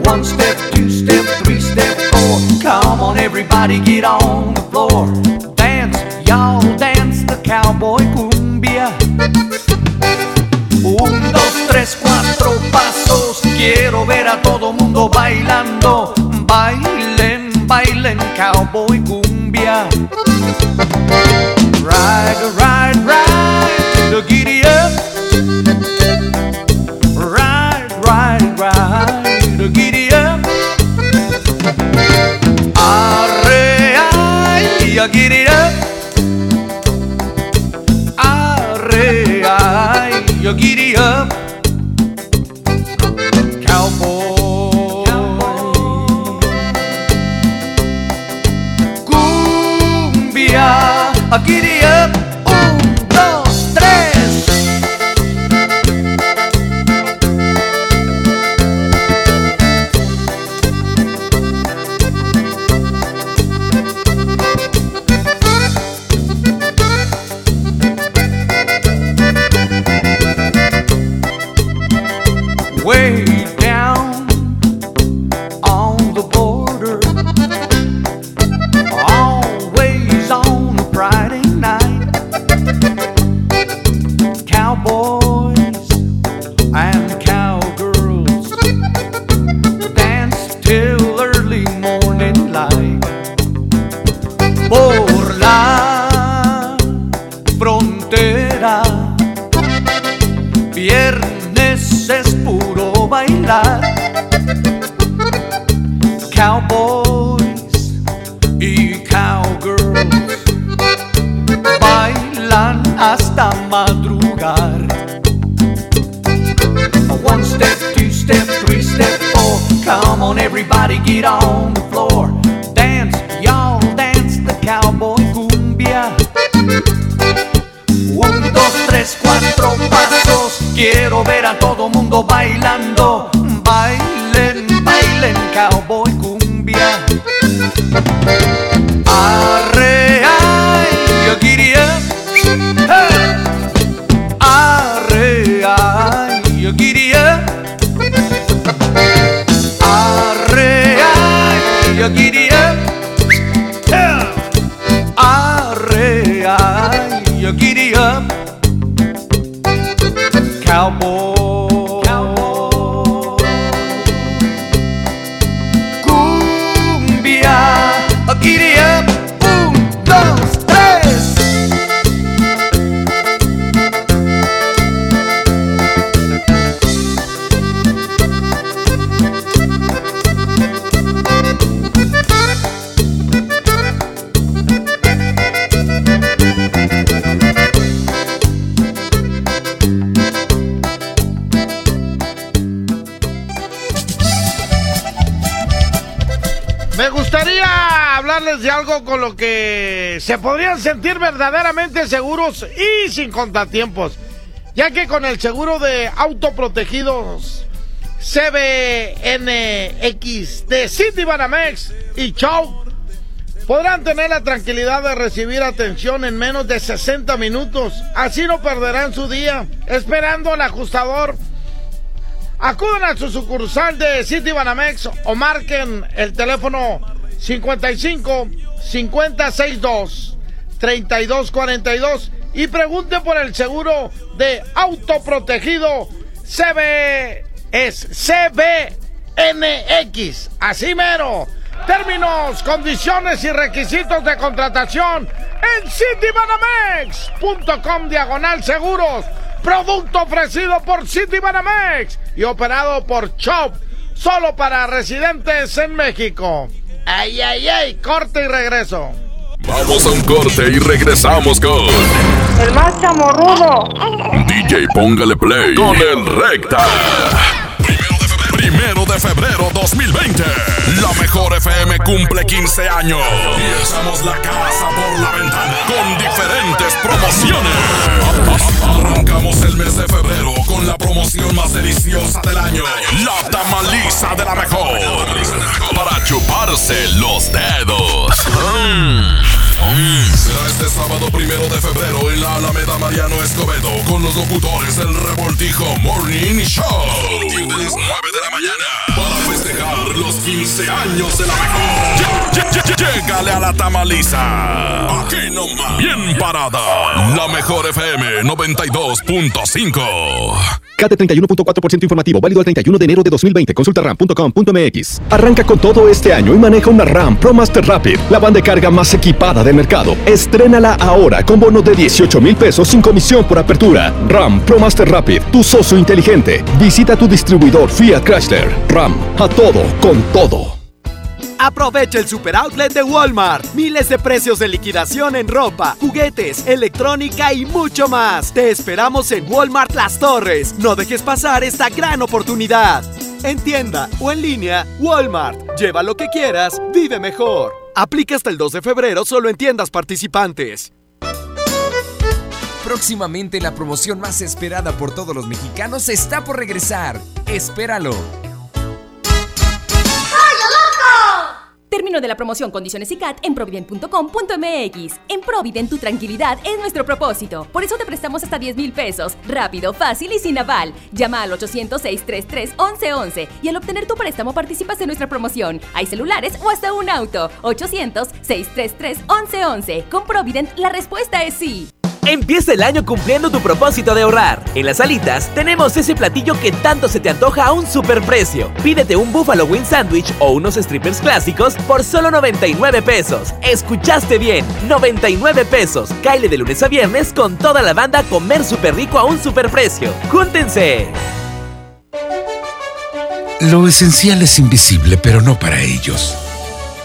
One step, two step, three step, four. Come on everybody, get on the floor. Dance, y'all dance the cowboy cumbia. 1, 2, 3, 4 pasos. Quiero ver a todo mundo bailando. Bailen, bailen cowboy cumbia. Ride, ride, ride. So giddy up, ride, ride, ride. So giddy up, arre, ay, ya giddy up, arre, ay, ya giddy up. a giddy up. 1, 2, 3. Way down on the border, always on a Friday night, cowboys and cowgirls dance till early morning light. Por la frontera, viernes es puro bailar, cowboys y cowgirls bailan hasta madrugar. A 1 step, 2 step, 3 step, 4. Come on everybody, get on the floor. Dance, y'all, dance the cowboy cumbia. 1, 2, 3, 4 pasos. Quiero ver a todo mundo bailando. Bailen, bailen cowboy cumbia. Arre, ay, yo giddy up. Hey. Arre, ay, yo giddy up. Arre, ay, yo giddy up. Yeah. Arre, ay, yo giddy up. Cowboy, cowboy, cumbia, a giddy up. 1, 2, 3. Me gustaría hablarles de algo con lo que se podrían sentir verdaderamente seguros y sin contratiempos, ya que con el seguro de autoprotegidos CBNX de Citibanamex y Chow podrán tener la tranquilidad de recibir atención en menos de 60 minutos. Así no perderán su día esperando al ajustador. Acudan a su sucursal de Citibanamex o marquen el teléfono 55-5062-3242 y pregunten por el seguro de autoprotegido CBNX. Así mero. Términos, condiciones y requisitos de contratación en citibanamex.com/seguros. Producto ofrecido por Citibanamex y operado por Chop, solo para residentes en México. Ay, ay, ay, corte y regreso. Vamos a un corte y regresamos con... el más chamorrudo. DJ, póngale play con el Recta. Primero de febrero 2020. La mejor FM cumple 15 años. Y echamos la casa por la ventana con diferentes promociones. Arrancamos el mes de febrero con la promoción más deliciosa del año. La tamaliza de la mejor. Para chuparse los dedos. Será este sábado 1 de febrero en la Alameda Mariano Escobedo con los locutores del Revoltijo Morning Show. A partir de las 9 de la mañana para festejar los 15 años de la mejor. Llégale a la tamaliza. Aquí nomás. Bien parada. La mejor FM 92.5. CAT 31.4% informativo, válido al 31 de enero de 2020. Consulta ram.com.mx. Arranca con todo este año y maneja una RAM Pro Master Rapid, la van de carga más equipada del mercado. Estrénala ahora con bono de $18,000 sin comisión por apertura. RAM Pro Master Rapid, tu socio inteligente. Visita tu distribuidor Fiat Chrysler. RAM, a todo, con todo. Aprovecha el super outlet de Walmart. Miles de precios de liquidación en ropa, juguetes, electrónica y mucho más. Te esperamos en Walmart Las Torres. No dejes pasar esta gran oportunidad. En tienda o en línea, Walmart. Lleva lo que quieras, vive mejor. Aplica hasta el 2 de febrero solo en tiendas participantes. Próximamente la promoción más esperada por todos los mexicanos está por regresar. ¡Espéralo! Término de la promoción, condiciones y CAT en provident.com.mx. En Provident, tu tranquilidad es nuestro propósito. Por eso te prestamos hasta 10,000 pesos. Rápido, fácil y sin aval. Llama al 800-633-1111 y al obtener tu préstamo participas de nuestra promoción. Hay celulares o hasta un auto. 800-633-1111. Con Provident, la respuesta es sí. Empieza el año cumpliendo tu propósito de ahorrar. En Las Alitas tenemos ese platillo que tanto se te antoja a un superprecio. Pídete un Buffalo Wing Sandwich o unos strippers clásicos por solo 99 pesos. Escuchaste bien, 99 pesos. Cáele de lunes a viernes con toda la banda a comer súper rico a un superprecio. ¡Júntense! Lo esencial es invisible, pero no para ellos.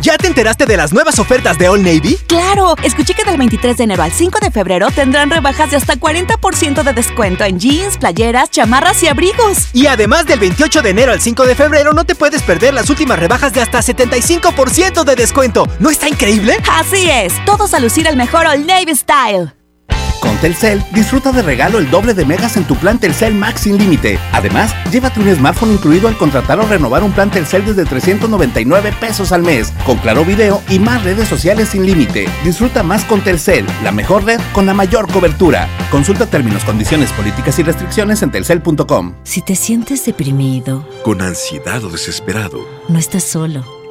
¿Ya te enteraste de las nuevas ofertas de Old Navy? ¡Claro! Escuché que del 23 de enero al 5 de febrero tendrán rebajas de hasta 40% de descuento en jeans, playeras, chamarras y abrigos. Y además del 28 de enero al 5 de febrero no te puedes perder las últimas rebajas de hasta 75% de descuento. ¿No está increíble? ¡Así es! Todos a lucir el mejor Old Navy Style. Con Telcel, disfruta de regalo el doble de megas en tu plan Telcel Max sin límite. Además, llévate un smartphone incluido al contratar o renovar un plan Telcel desde 399 pesos al mes, con Claro Video y más redes sociales sin límite. Disfruta más con Telcel, la mejor red con la mayor cobertura. Consulta términos, condiciones, políticas y restricciones en telcel.com. Si te sientes deprimido, con ansiedad o desesperado, no estás solo.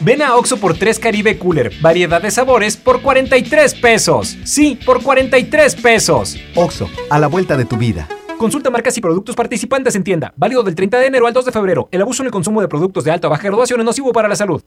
Ven a OXXO por 3 Caribe Cooler, variedad de sabores, por 43 pesos. Sí, por 43 pesos. OXXO, a la vuelta de tu vida. Consulta marcas y productos participantes en tienda. Válido del 30 de enero al 2 de febrero. El abuso en el consumo de productos de alta o baja graduación es nocivo para la salud.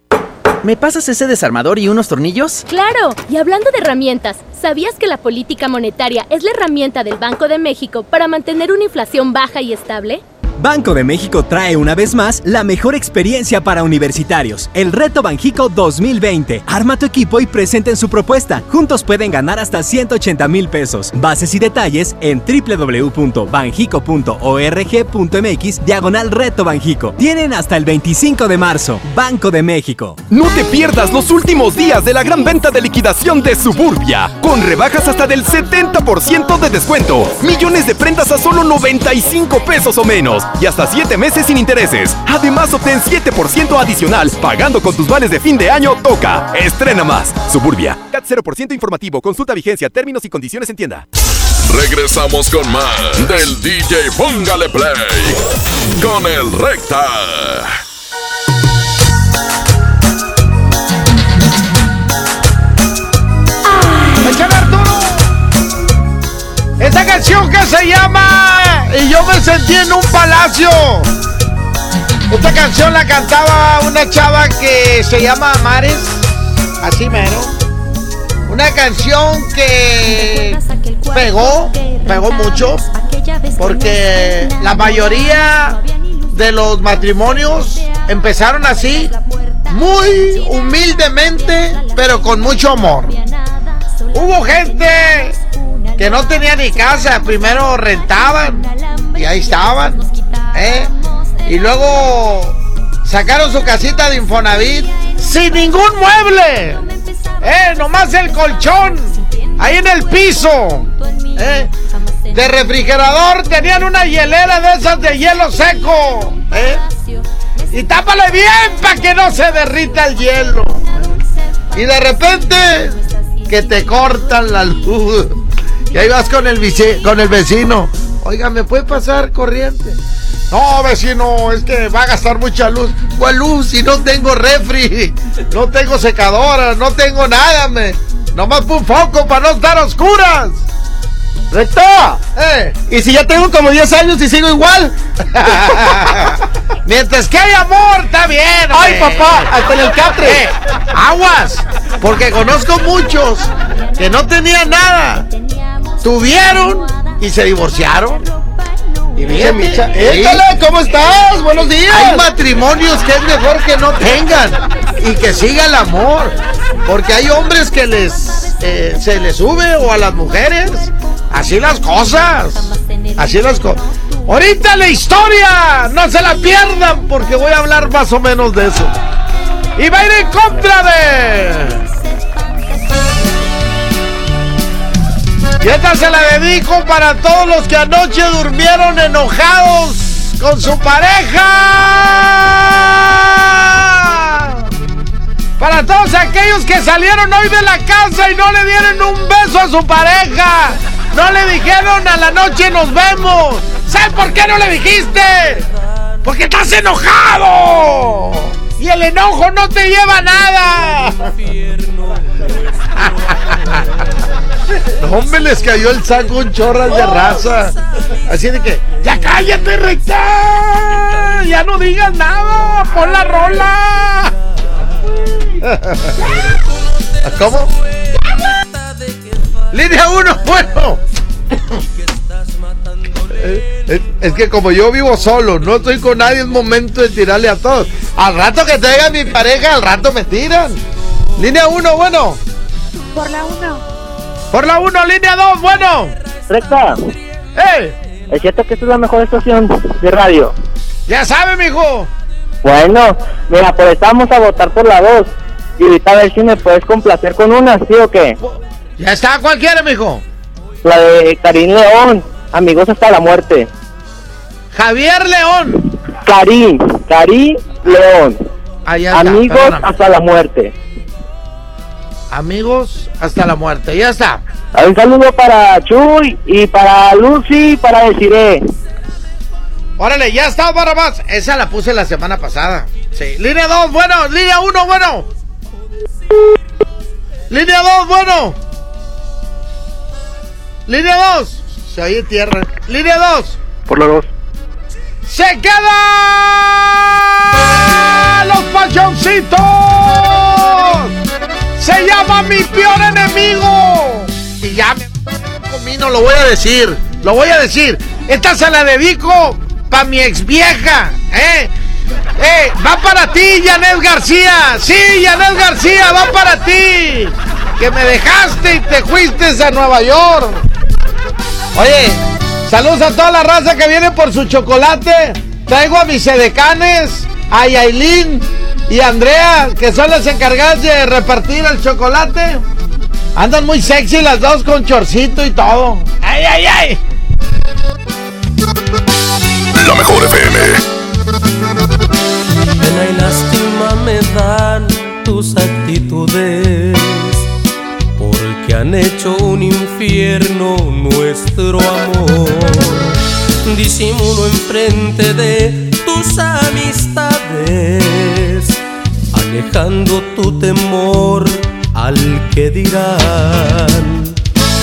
¿Me pasas ese desarmador y unos tornillos? ¡Claro! Y hablando de herramientas, ¿sabías que la política monetaria es la herramienta del Banco de México para mantener una inflación baja y estable? Banco de México trae una vez más la mejor experiencia para universitarios, el Reto Banjico 2020. Arma tu equipo y presenten su propuesta. Juntos pueden ganar hasta 180,000 pesos. Bases y detalles en www.banjico.org.mx/Reto Banjico. Tienen hasta el 25 de marzo. Banco de México. No te pierdas los últimos días de la gran venta de liquidación de Suburbia, con rebajas hasta del 70% de descuento. Millones de prendas a solo 95 pesos o menos. Y hasta 7 meses sin intereses. Además, obtén 7% adicional pagando con tus vales de fin de año. Toca. Estrena más. Suburbia. CAT 0% informativo. Consulta vigencia, términos y condiciones en tienda. Regresamos con más del DJ Póngale Play con el Recta. ¡Échale, Arturo! Esta canción que se llama "Y yo me sentí en un palacio". Esta canción la cantaba una chava que se llama Mares, así mero. Una canción que pegó mucho, porque la mayoría de los matrimonios empezaron así, muy humildemente, pero con mucho amor. Hubo gente que no tenía ni casa, primero rentaban y ahí estaban, y luego sacaron su casita de Infonavit sin ningún mueble, nomás el colchón ahí en el piso, de refrigerador tenían una hielera de esas de hielo seco, y tápale bien para que no se derrita el hielo, y de repente que te cortan la luz. Y ahí vas con el vecino. Oiga, ¿me puede pasar corriente? No, vecino, es que va a gastar mucha luz. ¿Cuál luz? Si no tengo refri, no tengo secadora, no tengo nada, nomás un foco para no estar a oscuras. ¡Recto! ¿Y si ya tengo como 10 años y sigo igual? Mientras que hay amor, está bien. ¡Ay, papá! ¡Hasta en el catre! ¡Aguas! Porque conozco muchos que no tenían nada, tuvieron y se divorciaron. Y fíjate, échale, ¿cómo estás? ¡Buenos días! Hay matrimonios que es mejor que no tengan y que siga el amor. Porque hay hombres que se les sube, o a las mujeres. Así las cosas. Así las cosas. Ahorita la historia, no se la pierdan, porque voy a hablar más o menos de eso. Y va a ir en contra de... Y esta se la dedico para todos los que anoche durmieron enojados con su pareja. Para todos aquellos que salieron hoy de la casa y no le dieron un beso a su pareja. No le dijeron a la noche nos vemos. ¿Sabes por qué no le dijiste? Porque estás enojado. Y el enojo no te lleva a nada. No, hombre, les cayó el saco un chorras de raza. Así de que, ya cállate, recta. Ya no digas nada. Pon la rola. ¿Cómo? Línea 1, bueno. Es que como yo vivo solo, no estoy con nadie, es momento de tirarle a todos. Al rato que traiga mi pareja, al rato me tiran. Línea 1, bueno. Por la 1. Por la 1, línea 2, bueno. Recta. Es cierto que esta es la mejor estación de radio. Ya sabe, mijo. Bueno, mira, pues vamos a votar por la 2. Y ahorita a ver si me puedes complacer con una, ¿sí o qué? Ya está, ¿cuál quiere, mijo? La de Karim León, amigos hasta la muerte. Javier León. Karim León. Allá está, amigos hasta la muerte. Amigos hasta la muerte, ya está. Un saludo para Chuy y para Lucy, para Desiree. Órale, ya está, para más. Esa la puse la semana pasada. Sí. Línea 2, bueno. Línea 1, bueno. Línea 2, bueno. Línea 2. Se oye tierra. Línea 2. Por la 2. ¡Se quedan los pachoncitos! Se llama mi peor enemigo. Y ya me comino, lo voy a decir. Lo voy a decir. Esta se la dedico pa' mi ex vieja. Va para ti, Yanel García. Sí, Yanel García, va para ti. Que me dejaste y te fuiste a Nueva York. Oye, saludos a toda la raza que viene por su chocolate. Traigo a mis sedecanes, a Yailin y a Andrea, que son las encargadas de repartir el chocolate. Andan muy sexy las dos con chorcito y todo. ¡Ay, ay, ay! La mejor FM. Pena y lástima me dan tus actitudes, porque han hecho un infierno nuestro amor. Disimulo enfrente de tus amistades, alejando tu temor al que dirán.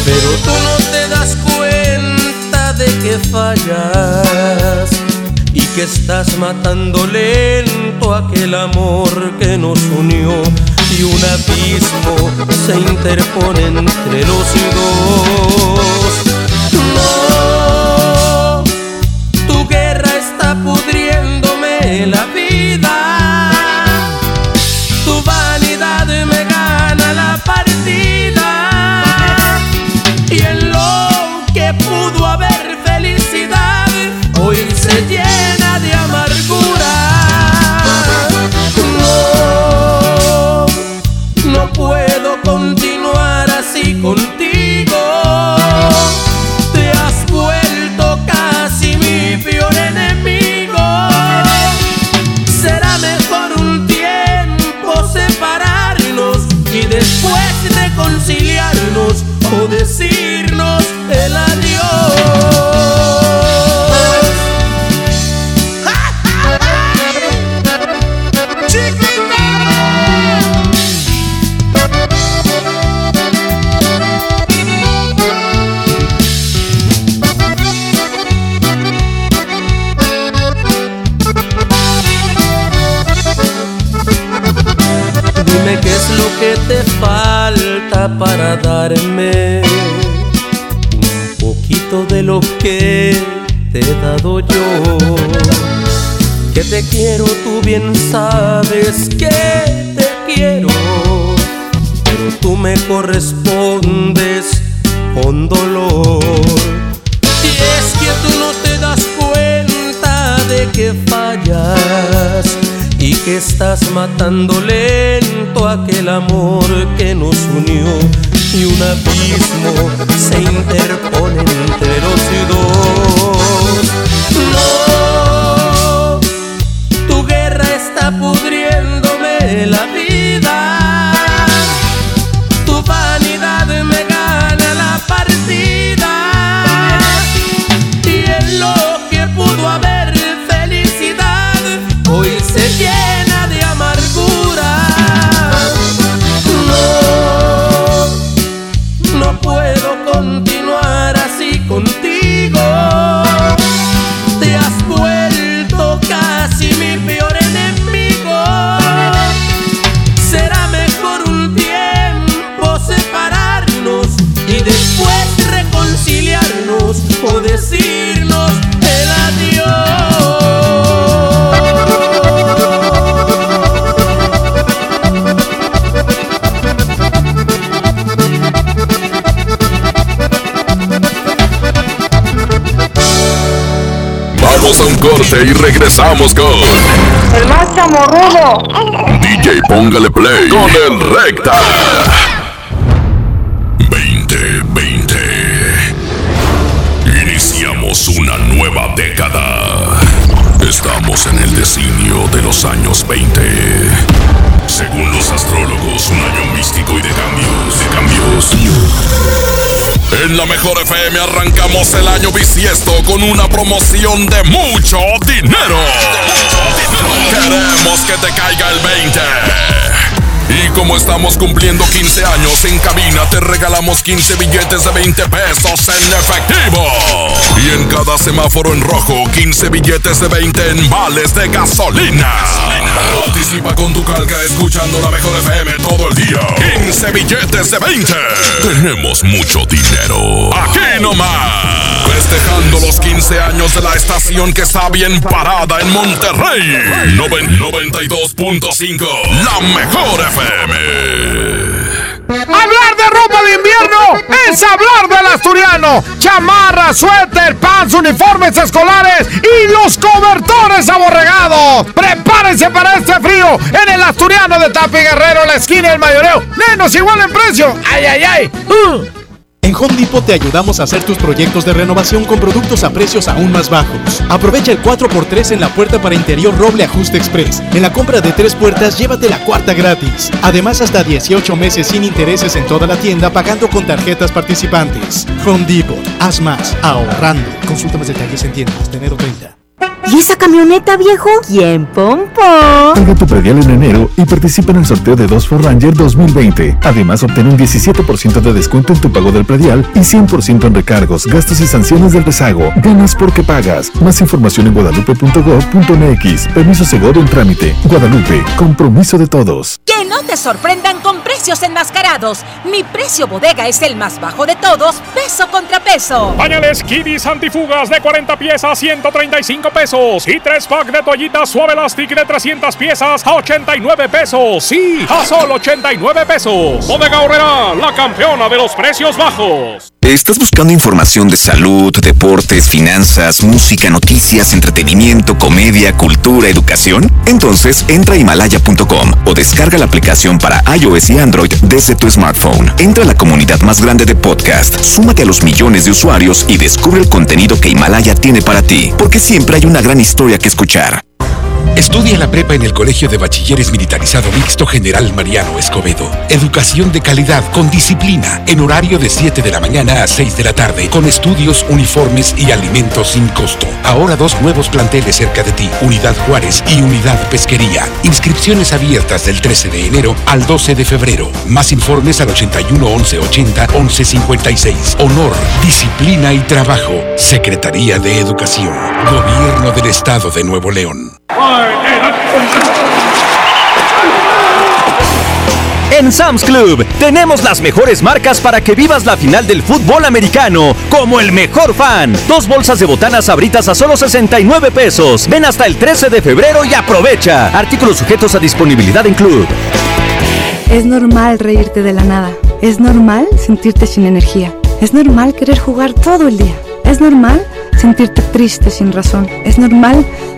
Pero tú no te das cuenta de que fallas y que estás matando lento aquel amor que nos unió. Y un abismo se interpone entre los dos. No, tu guerra está pudriéndome la vida. Tu vanidad me gana la partida. Y en lo que pudo haber felicidad, hoy se llena de amargura. Puedo continuar así contigo. Te has vuelto casi mi peor enemigo. Será mejor un tiempo separarnos y después reconciliarnos o decirnos el adiós. vida para darme un poquito de lo que te he dado yo. Que te quiero, tú bien sabes que te quiero, pero tú me correspondes con dolor. Y es que tú no te das cuenta de que fallas y que estás matando lento aquel amor que nos unió, y un abismo se interpone entre los dos. No, tu guerra está pudriéndome la vida, tu vanidad me gana la partida, y en lo que pudo haber felicidad hoy se llena de amargura. No, no puedo continuar así contigo, te has vuelto casi mi peor enemigo. Será mejor un tiempo separarnos y después reconciliarnos o decirnos el adiós. Vamos a un corte y regresamos con el más chamorrudo DJ Póngale Play con el Recta 2020. Iniciamos una nueva década. Estamos en el decenio de los años 20. Según los astrólogos, un año místico y de cambios. En la Mejor FM arrancamos el año bisiesto con una promoción de mucho dinero. Queremos que te caiga el 20. Y como estamos cumpliendo 15 años en cabina, te regalamos 15 billetes de 20 pesos en efectivo. Y en cada semáforo en rojo, 15 billetes de 20 en vales de gasolina. Participa con tu calca escuchando la Mejor FM todo el día. 15 billetes de 20. Tenemos mucho dinero. Aquí nomás. Festejando los 15 años de la estación que está bien parada en Monterrey. 92.5. La Mejor FM. Hablar de ropa de invierno es hablar del asturiano. Chamarra, suéter, pants, uniformes escolares y los cobertores aborregados. Prepárense para este frío en el asturiano de Tapi Guerrero, la esquina del Mayoreo. Menos igual en precio. ¡Ay, ay, ay! En Home Depot te ayudamos a hacer tus proyectos de renovación con productos a precios aún más bajos. Aprovecha el 4x3 en la puerta para interior Roble Ajuste Express. En la compra de 3 puertas, llévate la cuarta gratis. Además, hasta 18 meses sin intereses en toda la tienda pagando con tarjetas participantes. Home Depot. Haz más ahorrando. Consulta más detalles en tiendas de enero 30. ¿Y esa camioneta, viejo? ¿Quién, Pompo? Paga tu predial en enero y participa en el sorteo de 2 Ford Ranger 2020. Además, obtén un 17% de descuento en tu pago del predial y 100% en recargos, gastos y sanciones del rezago. Ganas porque pagas. Más información en guadalupe.gov.mx. Permiso Seguro en trámite. Guadalupe. Compromiso de todos. Que no te sorprendan con precios enmascarados. Mi precio bodega es el más bajo de todos, peso contra peso. Pañales Kidis antifugas de 40 piezas a 135 pesos. Y 3 pack de toallitas Suave Elastic de 300 piezas a 89 pesos. Sí, a solo 89 pesos. Bodega Horrera, la campeona de los precios bajos. ¿Estás buscando información de salud, deportes, finanzas, música, noticias, entretenimiento, comedia, cultura, educación? Entonces entra a Himalaya.com o descarga la aplicación para iOS y Android desde tu smartphone. Entra a la comunidad más grande de podcast, súmate a los millones de usuarios y descubre el contenido que Himalaya tiene para ti, porque siempre hay una gran historia que escuchar. Estudia la prepa en el Colegio de Bachilleres Militarizado Mixto General Mariano Escobedo. Educación de calidad con disciplina, en horario de 7 de la mañana a 6 de la tarde, con estudios, uniformes y alimentos sin costo. Ahora 2 nuevos planteles cerca de ti, Unidad Juárez y Unidad Pesquería. Inscripciones abiertas del 13 de enero al 12 de febrero. Más informes al 81 11 80 11 56. Honor, disciplina y trabajo. Secretaría de Educación. Gobierno del Estado de Nuevo León. En Sam's Club tenemos las mejores marcas para que vivas la final del fútbol americano como el mejor fan. 2 bolsas de botanas Sabritas a solo 69 pesos. Ven hasta el 13 de febrero y aprovecha. Artículos sujetos a disponibilidad en Club. Es normal reírte de la nada. Es normal sentirte sin energía. Es normal querer jugar todo el día. Es normal sentirte triste sin razón. Es normal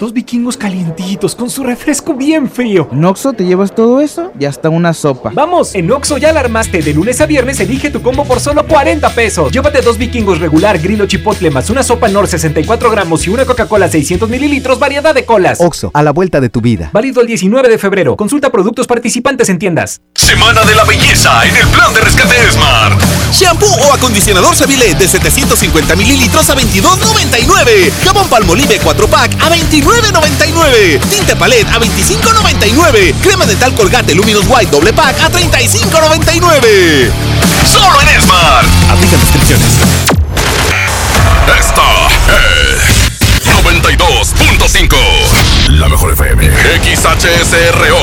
2 vikingos calientitos con su refresco bien frío. ¿En Oxxo te llevas todo eso y hasta una sopa? ¡Vamos! En Oxxo ya la armaste. De lunes a viernes elige tu combo por solo 40 pesos. Llévate 2 vikingos regular, grilo chipotle más una sopa Knorr 64 gramos y una Coca-Cola 600 mililitros, variedad de colas. Oxxo, a la vuelta de tu vida. Válido el 19 de febrero. Consulta productos participantes en tiendas. Semana de la belleza en el plan de rescate Smart. Shampoo o acondicionador Seville de 750 mililitros a $22.99. Jabón Palmolive 4 pack a $29.99. Tinte Palette a $25.99. Crema dental Colgate Luminous White doble pack a $35.99. Solo en Smart. Aplica descripciones. Esta es 92.5. La mejor FM. XHSRO.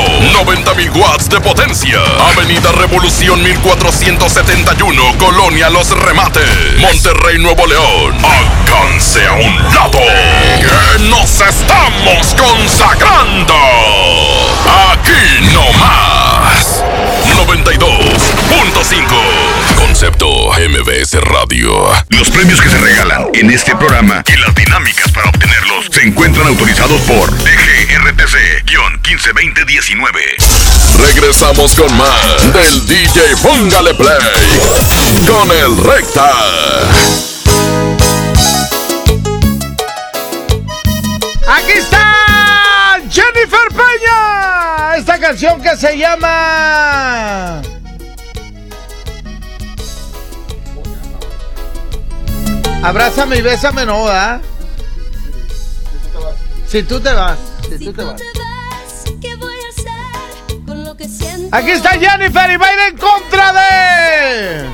90.000 watts de potencia. Avenida Revolución 1471. Colonia Los Remates. Monterrey, Nuevo León. Alcance a un lado. Que nos estamos consagrando. Aquí no más. 92.5. Concepto MBS Radio. Los premios que se regalan en este programa y las dinámicas para obtenerlos se encuentran autorizados por DGRTC-152019. Regresamos con más del DJ Póngale Play con el Recta. Aquí está Jennifer Peña. Esta canción que se llama... Abrázame y bésame, no, ¿verdad? Si tú te vas. Si tú te vas. ¿Qué voy a hacer con lo que siento? Aquí está Jennifer y va a ir en contra de...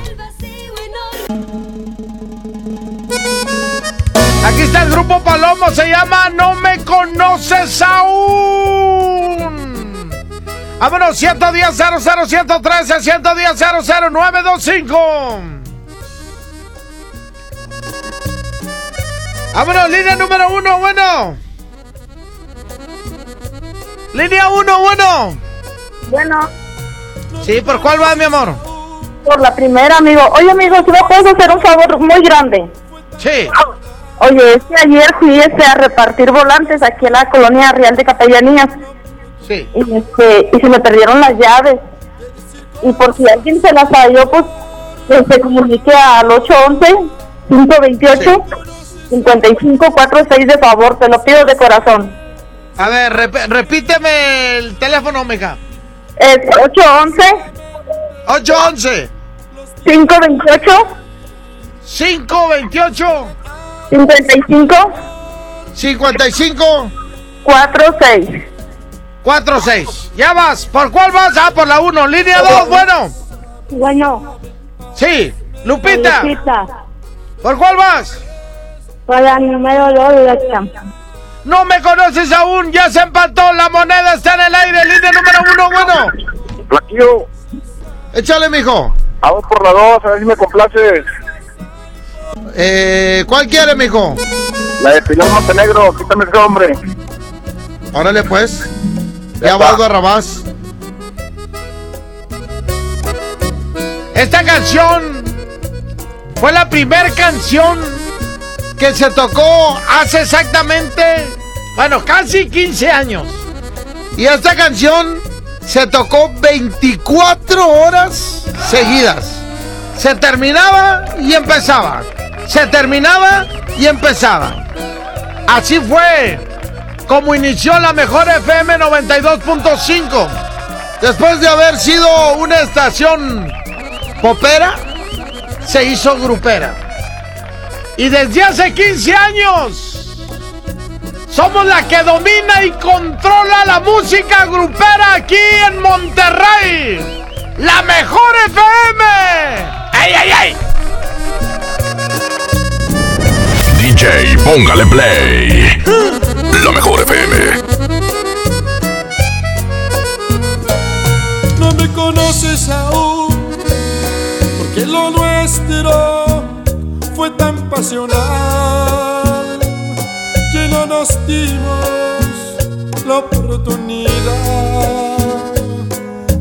Aquí está el grupo Palomo, se llama No Me Conoces Aún. Vámonos, 110-00-113-110-00925. Vámonos, línea número 1, bueno. Línea 1, bueno. Bueno. Sí, ¿por cuál va, mi amor? Por la primera, amigo. Oye, amigo, si me puedes hacer un favor muy grande. Sí. Oye, es que ayer fui a repartir volantes aquí en la Colonia Real de Capellanías. Sí. Y se me perdieron las llaves. Y por si alguien se las falló, pues se comunique al 811-528. Sí. 5546, de favor, te lo pido de corazón. A ver, repíteme el teléfono, mija. Es 811 528 55 46 46. Ya vas, ¿por cuál vas? Ah, por la 1, línea 2, bueno. Sí, Lupita. ¿Por cuál vas? Para el número 2, Recta. No me conoces aún, ya se empató, la moneda está en el aire, línea número 1, bueno. Flaquillo. Échale, mijo. A ver por la 2, a ver si me complaces. ¿Cuál quiere, mijo? La de Pilar Montenegro, quítame ese hombre. Órale, pues. Ya vas, Barrabás. Esta canción fue la primera canción que se tocó hace exactamente, casi 15 años. Y esta canción se tocó 24 horas seguidas. Se terminaba y empezaba. Se terminaba y empezaba. Así fue como inició la mejor FM 92.5. Después de haber sido una estación popera, se hizo grupera. Y desde hace 15 años Somos la que domina y controla la música grupera aquí en Monterrey. ¡La mejor FM! ¡Ay, ay, ay! DJ, póngale play. La mejor FM. No me conoces aún, porque lo nuestro fue tan pasional que no nos dimos la oportunidad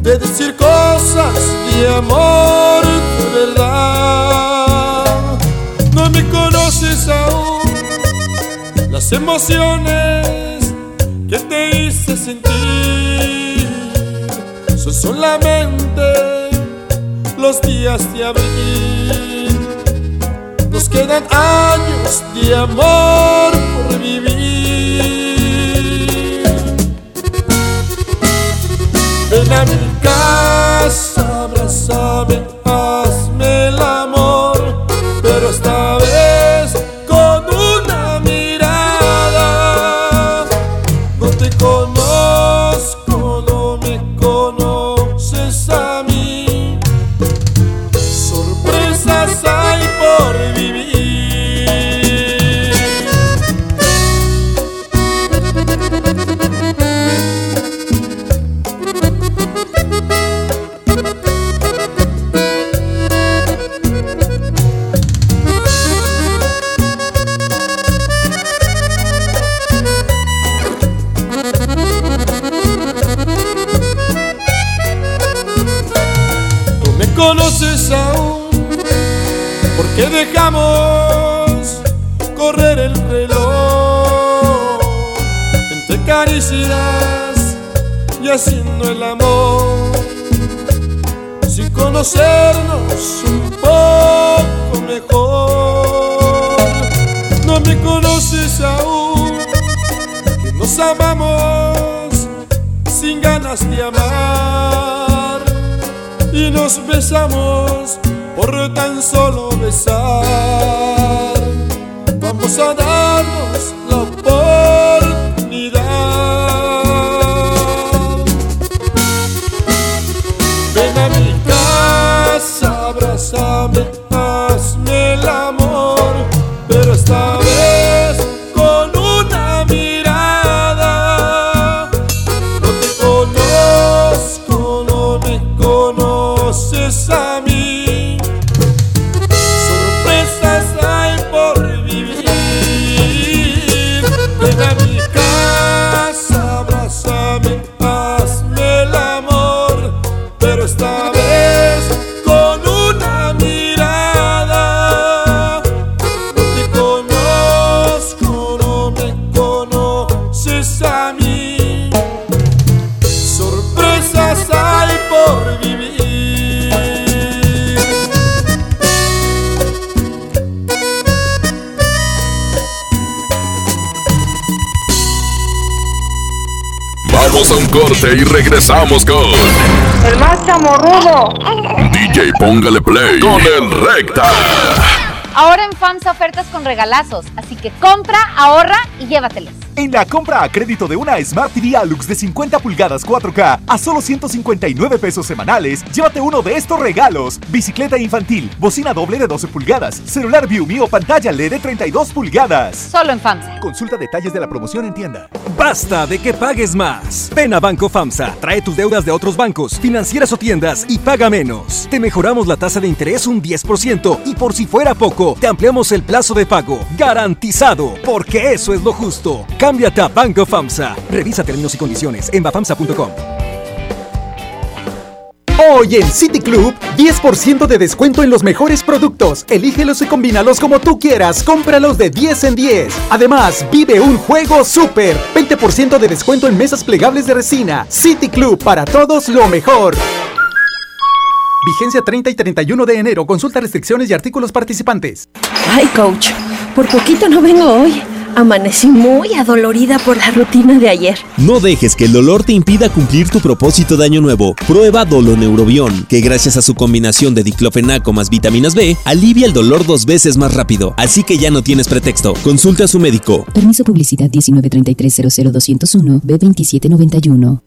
de decir cosas de amor de verdad. No me conoces aún, las emociones que te hice sentir son solamente los días de abril. Nos quedan años de amor por vivir. Ven a mi casa, abrázame, hazme el amor, pero esta vez con una mirada. No te conozco, no me conoces a mí. Sorpresas hay por vivir. No me conoces aún, porque dejamos correr el reloj entre caricias y haciendo el amor sin conocernos un poco mejor. No me conoces aún, que nos amamos sin ganas de amar y nos besamos por tan solo besar. Vamos a darnos la oportunidad. Ven a mi casa, abrázame, hazme el amor, pero esta vez con una mirada. No te conozco, no me conoces a mí. Vamos a un corte y regresamos con el más chamorrudo. DJ, póngale play con el Recta. Ahora en FAMSA ofertas con regalazos, así que compra, ahorra y llévatelos. En la compra a crédito de una Smart TV Alux de 50 pulgadas 4K a solo 159 pesos semanales, llévate uno de estos regalos: bicicleta infantil, bocina doble de 12 pulgadas, celular ViewMe o pantalla LED de 32 pulgadas. Solo en FAMSA. Consulta detalles de la promoción en tienda. ¡Basta de que pagues más! Ven a Banco FAMSA, trae tus deudas de otros bancos, financieras o tiendas y paga menos. Te mejoramos la tasa de interés un 10% y, por si fuera poco, te ampliamos el plazo de pago. ¡Garantizado! Porque eso es lo justo. Cámbiate a Banco FAMSA. Revisa términos y condiciones en bafamsa.com. Hoy en City Club, 10% de descuento en los mejores productos. Elígelos y combínalos como tú quieras. Cómpralos de 10 en 10. Además, vive un juego súper. 20% de descuento en mesas plegables de resina. City Club, para todos lo mejor. Vigencia 30 y 31 de enero. Consulta restricciones y artículos participantes. Ay, coach, por poquito no vengo hoy. Amanecí muy adolorida por la rutina de ayer. No dejes que el dolor te impida cumplir tu propósito de año nuevo. Prueba Doloneurobion, que gracias a su combinación de diclofenaco más vitaminas B, alivia el dolor 2 veces más rápido. Así que ya no tienes pretexto. Consulta a su médico. Permiso publicidad 193300201 B2791.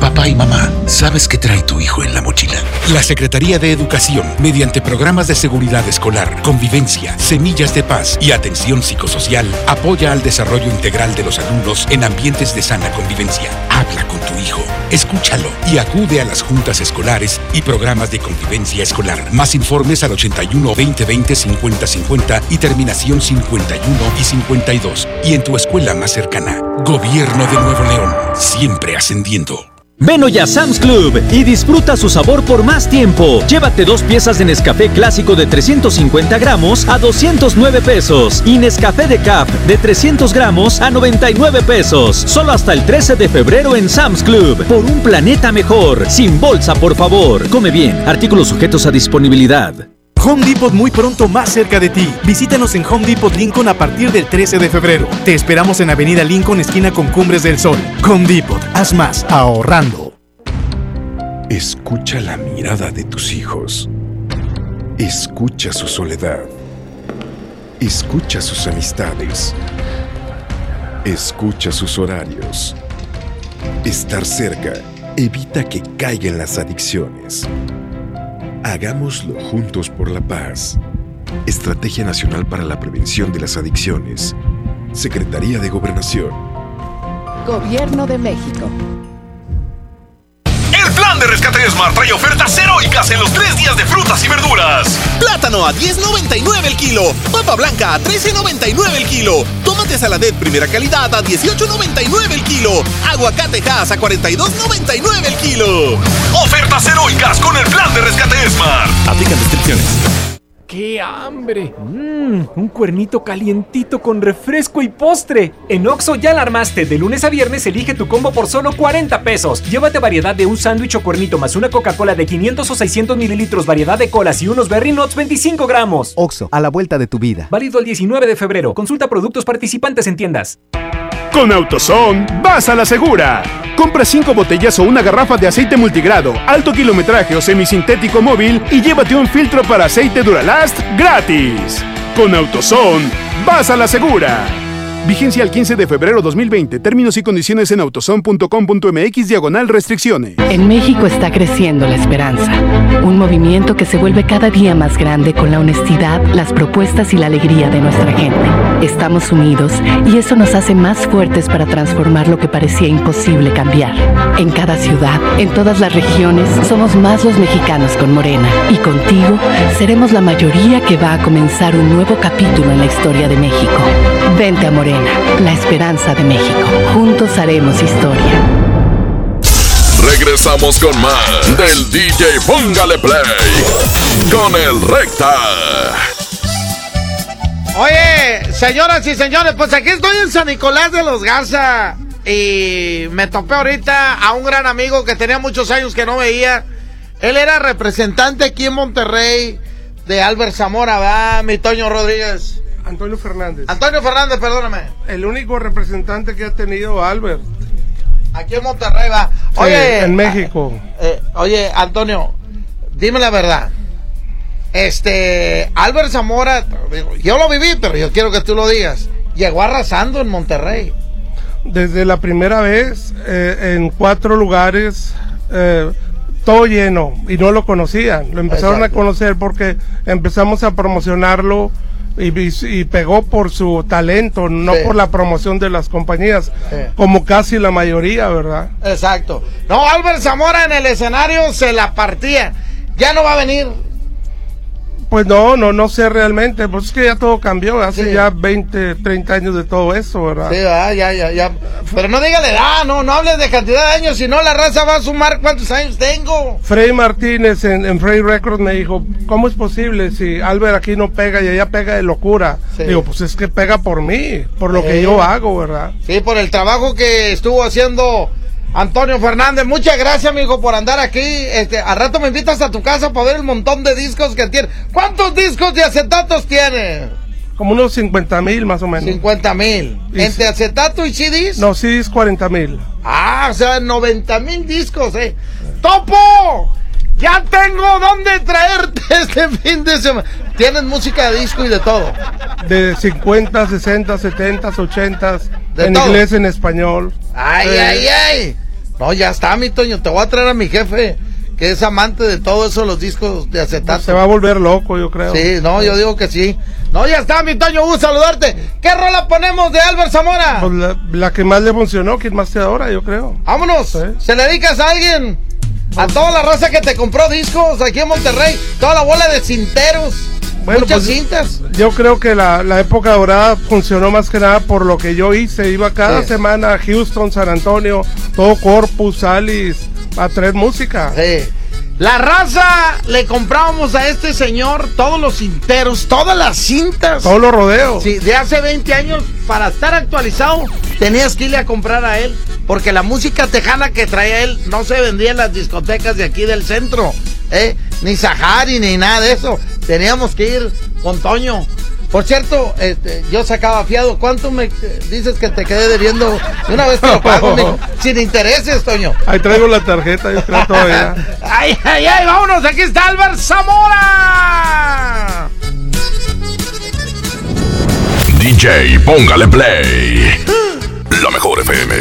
Papá y mamá, ¿sabes qué trae tu hijo en la mochila? La Secretaría de Educación, mediante programas de seguridad escolar, convivencia, semillas de paz y atención psicosocial, apoya al desarrollo integral de los alumnos en ambientes de sana convivencia. Habla con tu hijo, escúchalo y acude a las juntas escolares y programas de convivencia escolar. Más informes al 81 2020 5050 y terminación 51 y 52 y en tu escuela más cercana. Gobierno de Nuevo León, siempre ascendiendo. Ven hoy a Sam's Club y disfruta su sabor por más tiempo. Llévate 2 piezas de Nescafé Clásico de 350 gramos a 209 pesos y Nescafé de Decaf de 300 gramos a 99 pesos. Solo hasta el 13 de febrero en Sam's Club. Por un planeta mejor. Sin bolsa, por favor. Come bien. Artículos sujetos a disponibilidad. Home Depot muy pronto más cerca de ti. Visítanos en Home Depot Lincoln a partir del 13 de febrero. Te esperamos en Avenida Lincoln, esquina con Cumbres del Sol. Home Depot, haz más ahorrando. Escucha la mirada de tus hijos. Escucha su soledad. Escucha sus amistades. Escucha sus horarios. Estar cerca evita que caigan las adicciones. Hagámoslo juntos por la paz. Estrategia Nacional para la Prevención de las Adicciones. Secretaría de Gobernación. Gobierno de México. Plan de rescate de Smart trae ofertas heroicas en los 3 días de frutas y verduras. Plátano a $10.99 el kilo. Papa blanca a $13.99 el kilo. Tomate saladet primera calidad a $18.99 el kilo. Aguacate Hass a $42.99 el kilo. Ofertas heroicas con el plan de rescate de Smart. Aplican restricciones. ¡Qué hambre! Un cuernito calientito con refresco y postre. En Oxxo ya la armaste. De lunes a viernes elige tu combo por solo 40 pesos. Llévate variedad de un sándwich o cuernito más una Coca-Cola de 500 o 600 mililitros, variedad de colas y unos Berry Nuts 25 gramos. Oxxo, a la vuelta de tu vida. Válido el 19 de febrero. Consulta productos participantes en tiendas. Con AutoZone, vas a la segura. Compra 5 botellas o una garrafa de aceite multigrado, alto kilometraje o semisintético móvil y llévate un filtro para aceite Duralast gratis. Con AutoZone, vas a la segura. Vigencia al 15 de febrero 2020. Términos y condiciones en autozone.com.mx/restricciones. En México está creciendo la esperanza. Un movimiento que se vuelve cada día más grande con la honestidad, las propuestas y la alegría de nuestra gente. Estamos unidos y eso nos hace más fuertes para transformar lo que parecía imposible cambiar. En cada ciudad, en todas las regiones, somos más los mexicanos con Morena. Y contigo seremos la mayoría que va a comenzar un nuevo capítulo en la historia de México. Vente a Morena. La esperanza de México. Juntos haremos historia. Regresamos con más del DJ Póngale Play con el Recta. Oye, señoras y señores, pues aquí estoy en San Nicolás de los Garza y me topé ahorita a un gran amigo que tenía muchos años que no veía. Él era representante aquí en Monterrey de Albert Zamora, ¿verdad? Mi Toño Rodríguez. Antonio Fernández. Antonio Fernández, perdóname. El único representante que ha tenido Albert. Aquí en Monterrey va. Oye, sí, en México. Oye, Antonio, dime la verdad. Albert Zamora, yo lo viví, pero yo quiero que tú lo digas. Llegó arrasando en Monterrey. Desde la primera vez, en 4 lugares, todo lleno, y no lo conocían. Lo empezaron a conocer porque empezamos a promocionarlo. Y pegó por su talento, no por la promoción de las compañías, como casi la mayoría, ¿verdad? Exacto. No, Albert Zamora en el escenario se la partía. ¿Ya no va a venir? Pues no sé realmente, pues es que ya todo cambió, hace ya 20, 30 años de todo eso, ¿verdad? Sí, ya. Pero no digas de edad, no hables de cantidad de años, si no la raza va a sumar cuántos años tengo. Frey Martínez en Frey Records me dijo, ¿cómo es posible si Albert aquí no pega y ella pega de locura? Sí. Digo, pues es que pega por mí, por lo que yo hago, ¿verdad? Sí, por el trabajo que estuvo haciendo Antonio Fernández. Muchas gracias, mijo, por andar aquí. Al rato me invitas a tu casa para ver el montón de discos que tiene. ¿Cuántos discos de acetatos tiene? Como unos 50,000 más o menos. 50,000. ¿Entre acetato y CDs? No, CDs 40,000. Ah, o sea, 90,000 discos, eh. ¡Topo! ¡Ya tengo dónde traerte este fin de semana! Tienes música de disco y de todo. De 50, 60, 70, 80, en todo. Inglés, en español. ¡Ay, ay, ay! No, ya está, mi Toño, te voy a traer a mi jefe, que es amante de todo eso, los discos de acetato. Se va a volver loco, yo creo. Sí, no, yo digo que sí. No, ya está, mi Toño, saludarte. ¿Qué rola ponemos de Albert Zamora? Pues la que más le funcionó, quien más te adora, yo creo. ¡Vámonos! ¿Sí? ¿Se le dedicas a alguien? A toda la raza que te compró discos aquí en Monterrey, toda la bola de cinteros, bueno, muchas pues, cintas. Yo creo que la época dorada funcionó más que nada por lo que yo hice. Iba cada semana a Houston, San Antonio, todo Corpus, Alice, a traer música. Sí. La raza le comprábamos a este señor todos los cinteros, todas las cintas. Todos los rodeos. Sí, de hace 20 años, para estar actualizado, tenías que irle a comprar a él. Porque la música tejana que traía él no se vendía en las discotecas de aquí del centro. Ni Sahari, ni nada de eso. Teníamos que ir con Toño. Por cierto, yo sacaba fiado. ¿Cuánto me dices que te quedé debiendo? Una vez te lo pago, sin intereses, Toño. Ahí traigo la tarjeta, yo creo todavía. ¡Ay, ay, ay! ¡Vámonos! ¡Aquí está Albert Zamora! DJ, póngale play. La mejor FM.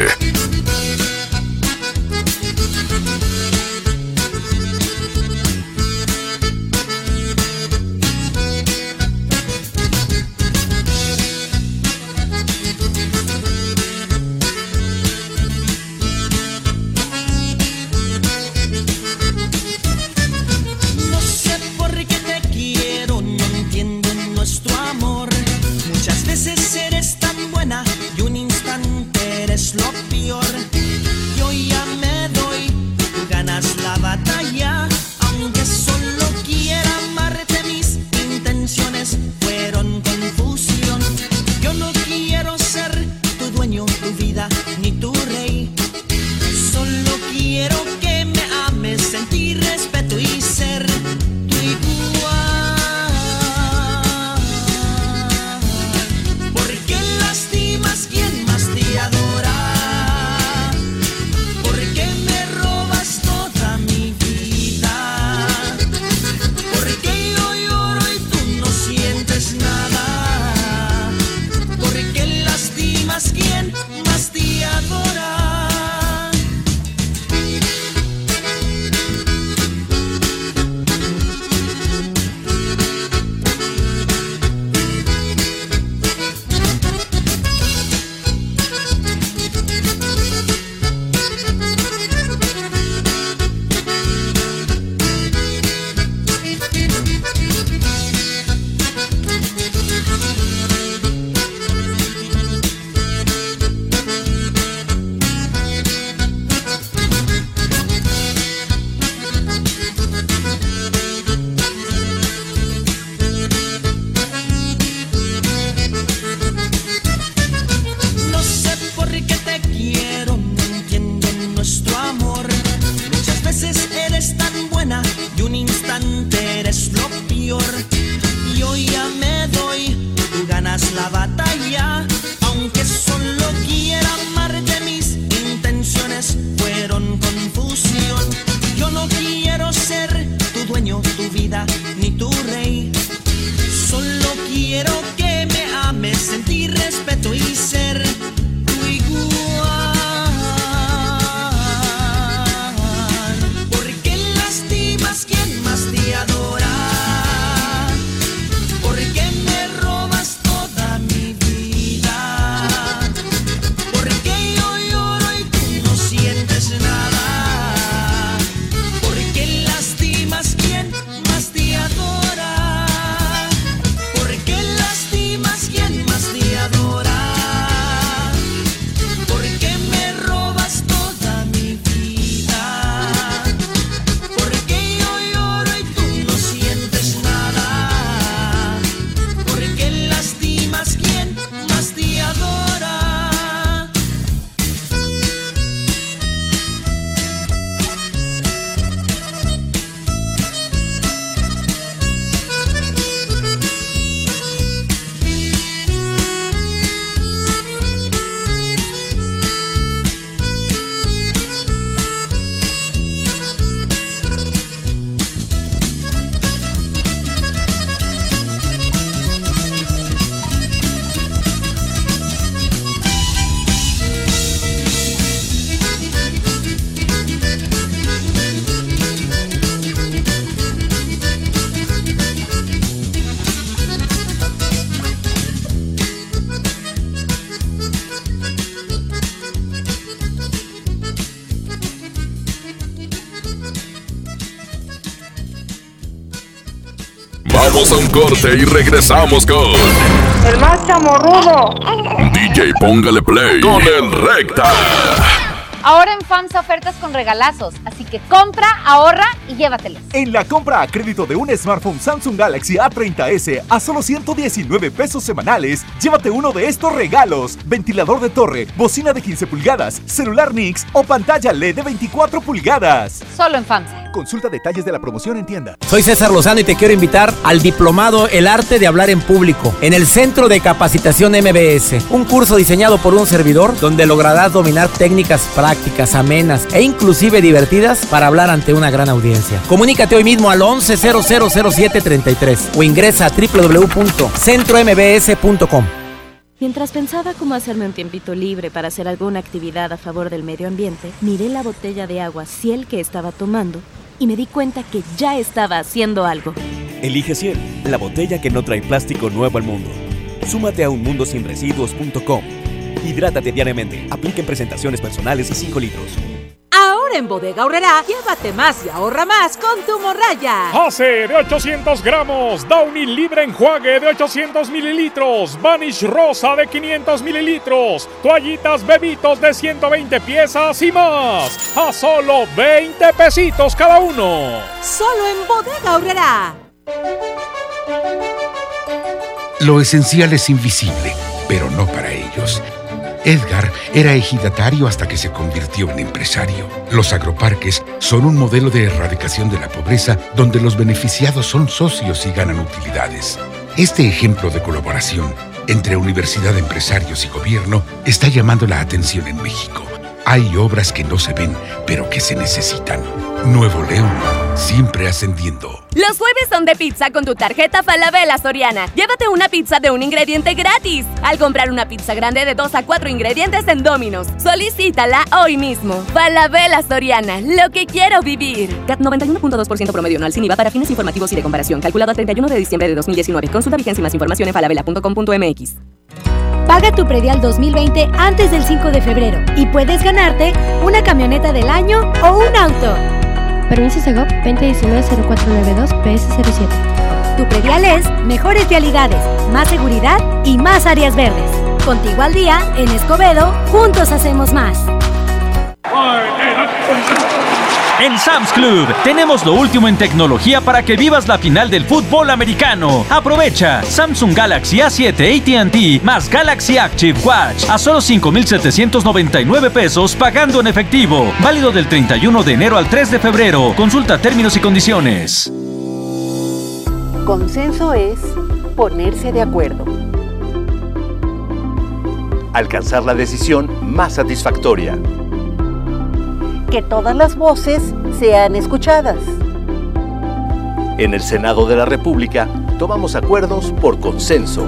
Vamos a un corte y regresamos con... ¡el más chamorrudo! DJ Póngale Play con el Recta. Ahora en FAMSA ofertas con regalazos, así que compra, ahorra y llévatelos. En la compra a crédito de un smartphone Samsung Galaxy A30s a solo 119 pesos semanales, llévate uno de estos regalos: ventilador de torre, bocina de 15 pulgadas, celular Nix o pantalla LED de 24 pulgadas. Solo en FAMSA. Consulta detalles de la promoción en tienda. Soy César Lozano y te quiero invitar al diplomado El Arte de Hablar en Público en el Centro de Capacitación MBS, un curso diseñado por un servidor donde lograrás dominar técnicas prácticas amenas e inclusive divertidas para hablar ante una gran audiencia. Comunícate hoy mismo al 11000733 o ingresa a www.centrombs.com. Mientras pensaba cómo hacerme un tiempito libre para hacer alguna actividad a favor del medio ambiente, miré la botella de agua Ciel que estaba tomando y me di cuenta que ya estaba haciendo algo. Elige Ciel, la botella que no trae plástico nuevo al mundo. Súmate a unmundosinresiduos.com. Hidrátate diariamente. Apliquen presentaciones personales y 5 litros. Ahora en Bodega Aurrerá, llévate más y ahorra más con tu morraya. Ace de 800 gramos, Downy Libre Enjuague de 800 mililitros, Vanish Rosa de 500 mililitros, toallitas Bebitos de 120 piezas y más. A solo 20 pesitos cada uno. Solo en Bodega Aurrerá. Lo esencial es invisible, pero no para ellos. Edgar era ejidatario hasta que se convirtió en empresario. Los agroparques son un modelo de erradicación de la pobreza donde los beneficiados son socios y ganan utilidades. Este ejemplo de colaboración entre universidad, empresarios y gobierno está llamando la atención en México. Hay obras que no se ven, pero que se necesitan. Nuevo León. Siempre ascendiendo. Los jueves son de pizza con tu tarjeta Falabella Soriana. Llévate una pizza de un ingrediente gratis al comprar una pizza grande de 2 a 4 ingredientes en Domino's. Solicítala hoy mismo. Falabella Soriana, lo que quiero vivir. CAT 91.2% promedio anual sin IVA para fines informativos y de comparación. Calculado a 31 de diciembre de 2019. Consulta vigencia y más información en falabella.com.mx. Paga tu predial 2020 antes del 5 de febrero y puedes ganarte una camioneta del año o un auto. Permiso SEGOP 2019-0492-PS07. Tu predial es mejores vialidades, más seguridad y más áreas verdes. Contigo al día, en Escobedo, juntos hacemos más. En Sam's Club tenemos lo último en tecnología para que vivas la final del fútbol americano. Aprovecha Samsung Galaxy A7 AT&T más Galaxy Active Watch a solo 5,799 pesos pagando en efectivo. Válido del 31 de enero al 3 de febrero. Consulta términos y condiciones. Consenso es ponerse de acuerdo. Alcanzar la decisión más satisfactoria. Que todas las voces sean escuchadas. En el Senado de la República tomamos acuerdos por consenso.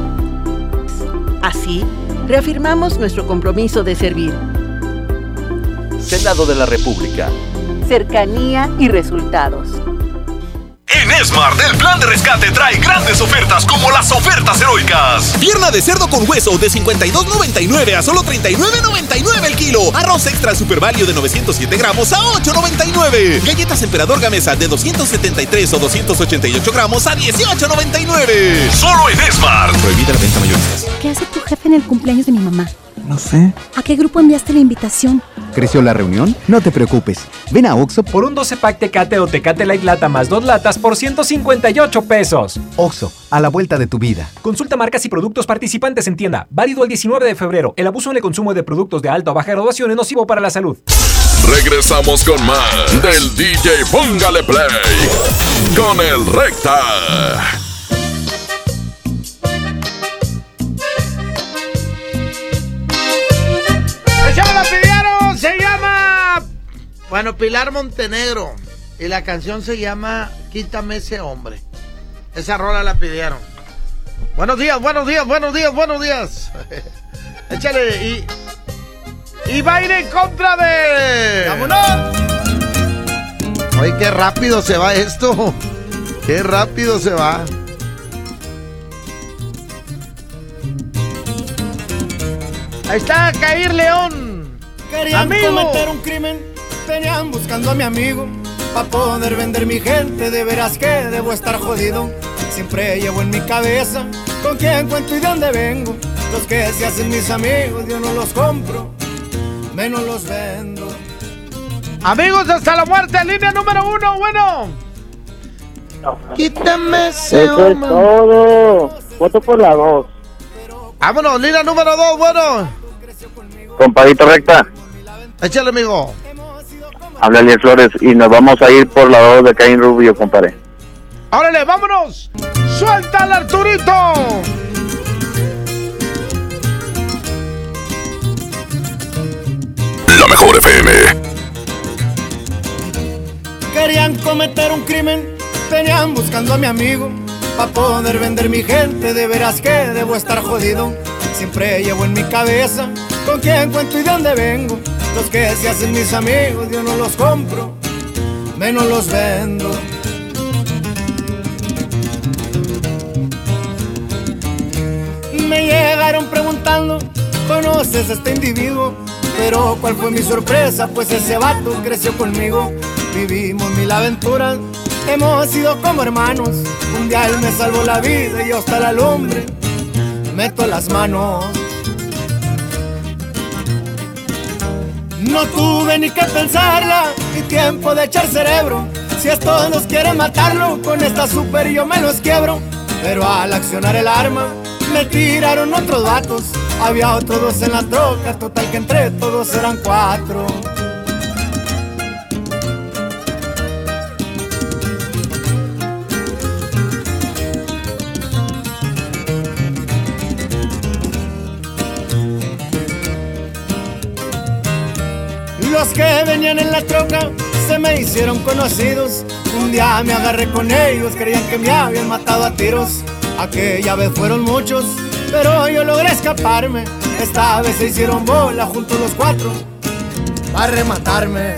Así, reafirmamos nuestro compromiso de servir. Senado de la República. Cercanía y resultados. En Esmart, el plan de rescate trae grandes ofertas como las ofertas heroicas. Pierna de cerdo con hueso de 52.99 a solo 39.99 el kilo. Arroz extra Super Value de 907 gramos a 8.99. Galletas Emperador Gamesa de 273 o 288 gramos a 18.99. Solo en Esmart. Prohibida la venta mayoristas. ¿Qué hace tu jefe en el cumpleaños de mi mamá? No sé. ¿A qué grupo enviaste la invitación? ¿Creció la reunión? No te preocupes. Ven a OXXO por un 12-pack Tecate o Tecate Light Lata más 2 latas por 158 pesos. OXXO, a la vuelta de tu vida. Consulta marcas y productos participantes en tienda. Válido el 19 de febrero. El abuso en el consumo de productos de alta o baja graduación es nocivo para la salud. Regresamos con más del DJ Póngale Play con el Recta. Bueno, Pilar Montenegro, y la canción se llama Quítame ese hombre. Esa rola la pidieron. Buenos días, buenos días, buenos días, buenos días. Échale y va a ir en contra de... ¡Vámonos! Ay, qué rápido se va esto. Qué rápido se va. Ahí está Caír León. Querían cometer un crimen. Venían buscando a mi amigo, pa' poder vender mi gente, de veras que debo estar jodido. siempre llevo en mi cabeza con quién cuento y de dónde vengo. Los que se hacen mis amigos yo no los compro, menos los vendo. Amigos hasta la muerte, línea número 1, bueno. Quítame ese eso es todo. Voto por la 2. Vámonos, línea número 2, bueno. Compadito recta. Échale, amigo. Habla Elias Flores y nos vamos a ir por la 2 de Caín Rubio, compadre. ¡Órale, vámonos! ¡Suéltala, Arturito! La mejor FM. Querían cometer un crimen, venían buscando a mi amigo. Pa' poder vender mi gente, de veras que debo estar jodido. Siempre llevo en mi cabeza con quién cuento y de dónde vengo. Los que se hacen mis amigos yo no los compro, menos los vendo. Me llegaron preguntando, ¿conoces a este individuo? Pero cuál fue mi sorpresa, pues ese vato creció conmigo. Vivimos mil aventuras, hemos sido como hermanos. Un día él me salvó la vida y yo hasta la lumbre meto las manos. No tuve ni que pensarla, ni tiempo de echar cerebro. Si estos nos quieren matarlo, con esta super yo me los quiebro. Pero al accionar el arma, me tiraron otros vatos. Había otros dos en la troca, total que entre todos eran 4. Los que venían en la troca se me hicieron conocidos. Un día me agarré con ellos, creían que me habían matado a tiros. Aquella vez fueron muchos, pero yo logré escaparme. Esta vez se hicieron bola juntos los 4 para rematarme.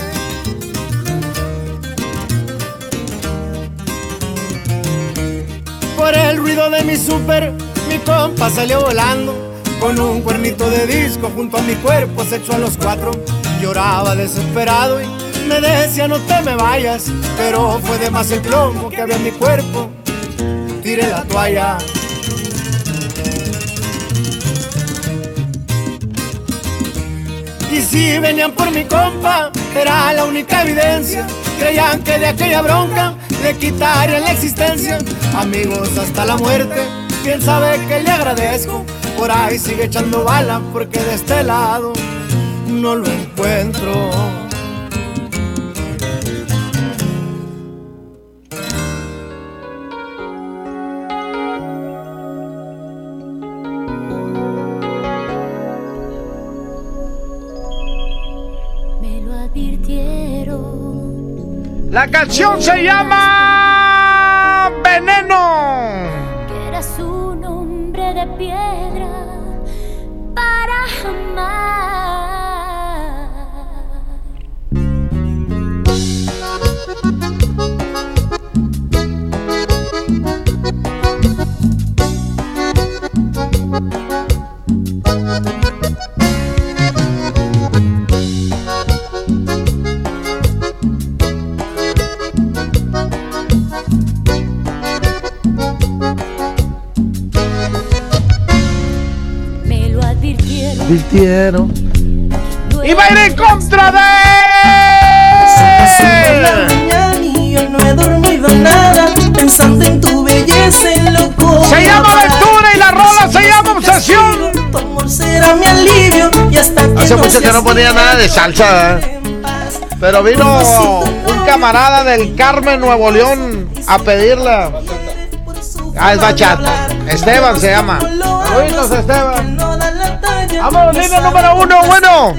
Por el ruido de mi súper, mi compa salió volando. Con un cuernito de disco junto a mi cuerpo se echó a los 4. Lloraba desesperado y me decía no te me vayas, pero fue de más el plomo que había en mi cuerpo, tiré la toalla. Y si venían por mi compa, era la única evidencia. Creían que de aquella bronca le quitarían la existencia. Amigos hasta la muerte, quién sabe que le agradezco. Por ahí sigue echando bala porque de este lado no lo encuentro. Me lo advirtieron. La canción se llama Veneno. Que eras un hombre de piedra para jamás. Vistieron. Y va a ir en contra de él. Yo no he dormido nada pensando en tu belleza en loco. Se llama Aventura y la rola se llama Obsesión. Tu amor será mi alivio y hasta que hace mucho que no ponía nada de salsa, ¿eh? Pero vino un camarada del Carmen, Nuevo León, a pedirla. Ah, es bachata. Esteban se llama. Oídos, Esteban. Vamos, línea número 1, bueno.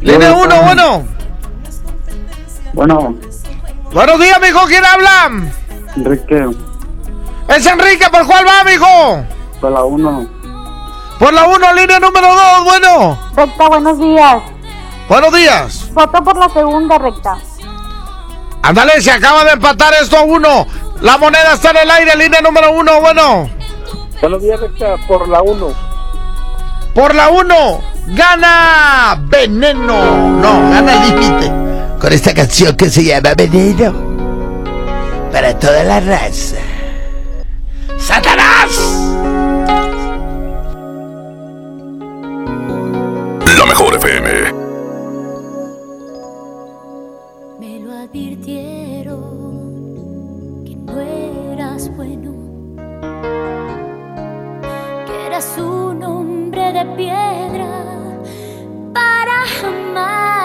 Línea 1, bueno. Bueno. Buenos días, mijo, ¿quién habla? Enrique. Es Enrique, ¿por cuál va, mijo? Por la 1. Por la 1, línea número 2, bueno. Recta, buenos días. Buenos días. Voto por la segunda, recta. Ándale, se acaba de empatar esto a 1. La moneda está en el aire, línea número 1, bueno. Buenos días, recta, por la 1. Por la 1, gana Veneno. No, gana Límite. Con esta canción que se llama Veneno. para toda la raza. ¡Satanás! La mejor FM. Me lo advirtieron que no eras bueno, que eras un hombre de piedra para amar.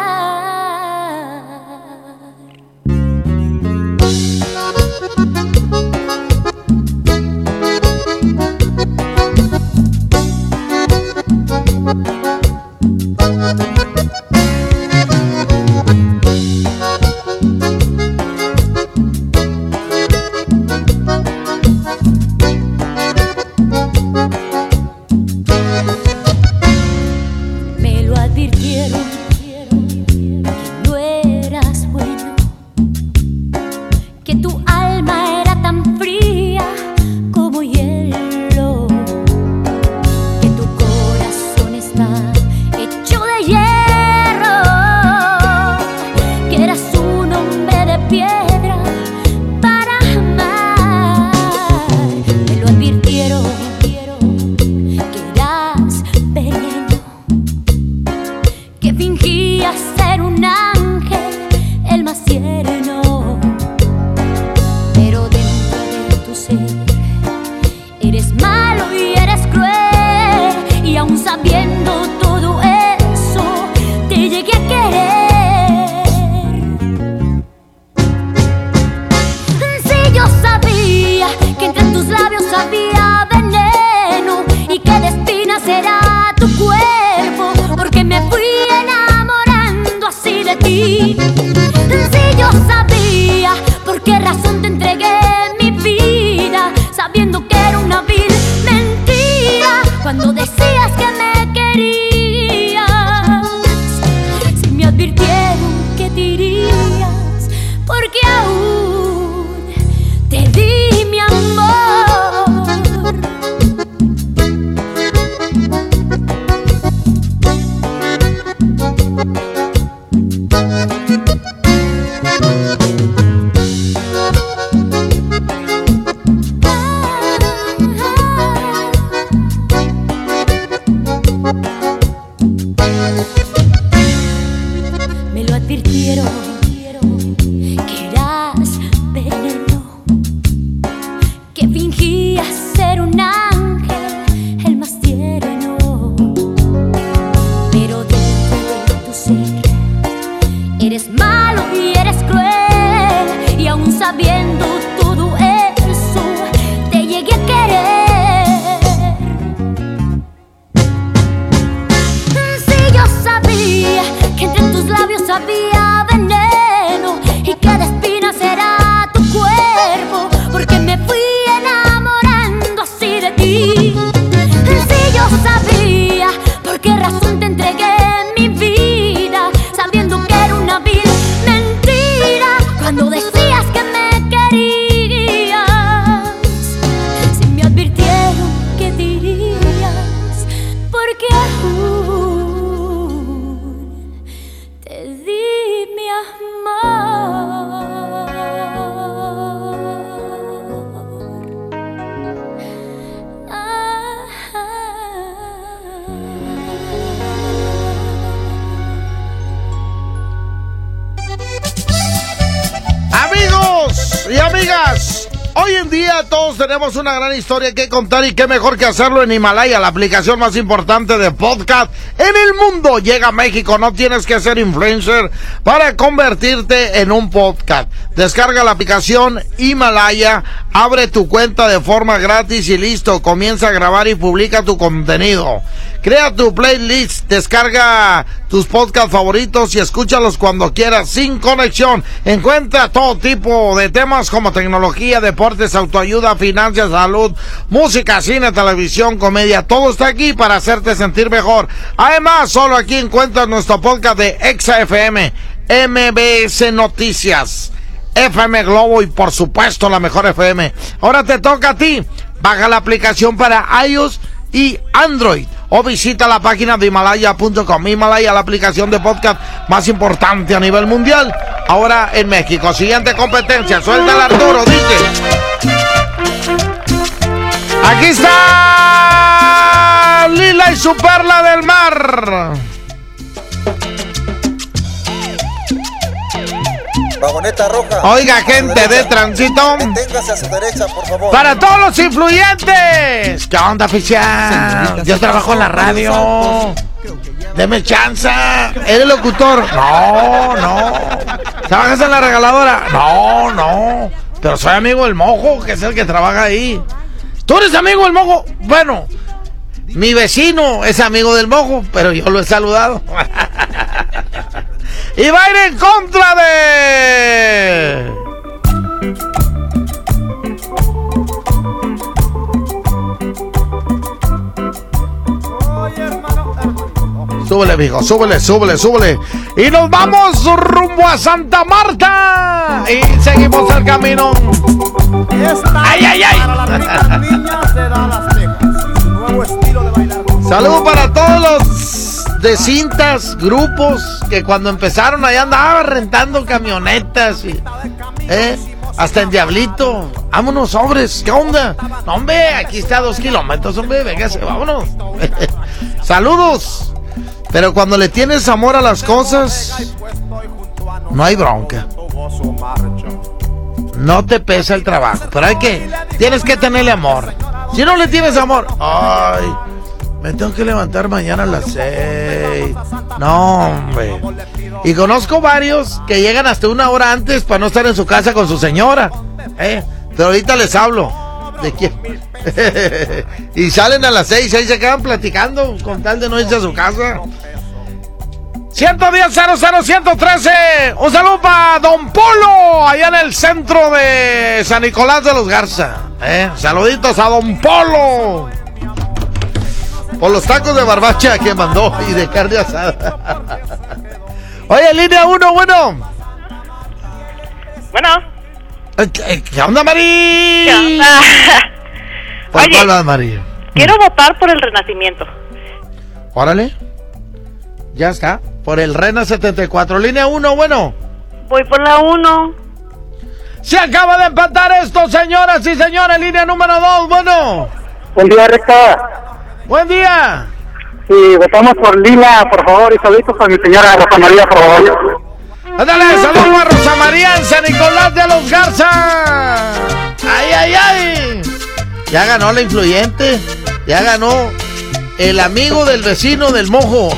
Tenemos una gran historia que contar y qué mejor que hacerlo en Himalaya, la aplicación más importante de podcast en el mundo. Llega a México, no tienes que ser influencer para convertirte en un podcast. Descarga la aplicación Himalaya, abre tu cuenta de forma gratis y listo, comienza a grabar y publica tu contenido. Crea tu playlist, descarga tus podcasts favoritos y escúchalos cuando quieras, sin conexión. Encuentra todo tipo de temas como tecnología, deportes, autoayuda, finanzas, salud, música, cine, televisión, comedia. Todo está aquí para hacerte sentir mejor. Además, solo aquí encuentras nuestro podcast de Exa FM, MBS Noticias, FM Globo y por supuesto la mejor FM. Ahora te toca a ti. Baja la aplicación para iOS y Android o visita la página de Himalaya.com. Himalaya, la aplicación de podcast más importante a nivel mundial. ahora en México. Siguiente competencia, suéltala Arturo, DJ. Aquí está Lila y su Perla del Mar. Vagoneta roja. Oiga, gente de tránsito, deténgase a su derecha, por favor. Para todos los influyentes. ¿Qué onda, oficial? Yo trabajo en la radio. Deme chance. ¿Eres locutor? No, no. ¿Trabajas en la regaladora? No, no. Pero soy amigo del Mojo, que es el que trabaja ahí. ¿Tú eres amigo del Mojo? Bueno, mi vecino es amigo del Mojo, pero yo lo he saludado. Y va a ir en contra de... Oye, hermano. Súbele, mijo, súbele, súbele, súbele. Y nos vamos rumbo a Santa Marta. Y seguimos el camino. ¡Ay, ay, ay! Saludos para todos los de cintas, grupos que cuando empezaron allá andaban rentando camionetas y, hasta el Diablito. Vámonos, hombres, ¿qué onda? No, hombre, aquí está a 2 kilómetros, hombre, véngase, vámonos. Saludos. Pero cuando le tienes amor a las cosas, no hay bronca. No te pesa el trabajo, pero hay que, tienes que tenerle amor. Si no le tienes amor, ay, me tengo que levantar mañana a las 6. No, hombre. Y conozco varios que llegan hasta 1 hora antes para no estar en su casa con su señora. Pero ahorita les hablo. ¿De quién? Y salen a las 6 y ahí se quedan platicando con tal de no irse a su casa. 110-00-113. Un saludo para Don Polo, allá en el centro de San Nicolás de los Garza. Saluditos a Don Polo. Por los tacos de barbacha que mandó y de carne asada. Oye, línea 1, bueno. Bueno. ¿Qué onda, Mari? ¿Qué onda? ¿Por qué hablas, Mari? Quiero votar por el Renacimiento. Órale. Ya está. Por el Rena 74. Línea 1, bueno. Voy por la 1. Se acaba de empatar esto, señoras y señores. Línea número 2, bueno. Buen día, recta. Buen día. Sí, votamos por Lila, por favor, y saludos a mi señora Rosa María, por favor. Ándale, saludos a Rosa María en San Nicolás de los Garza. Ay, ay, ay. Ya ganó la influyente, ya ganó el amigo del vecino del Mojo.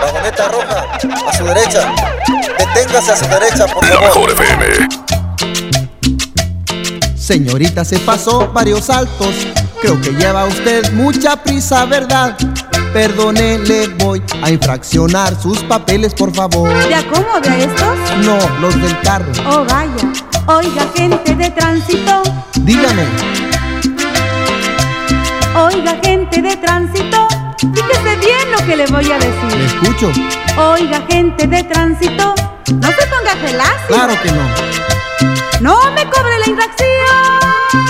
Vagoneta roja, a su derecha. Deténgase a su derecha, por favor. La mejor FM. Señorita, se pasó varios saltos. Creo que lleva usted mucha prisa, ¿verdad? Perdone, le voy a infraccionar sus papeles, por favor. ¿Ya cómo? ¿De estos? No, los del carro. Oh, vaya. Oiga, gente de tránsito. Dígame. Oiga, gente de tránsito. Fíjese bien lo que le voy a decir. Le escucho. Oiga, gente de tránsito. No se ponga gelazo. Claro que no. No me cobre la infracción.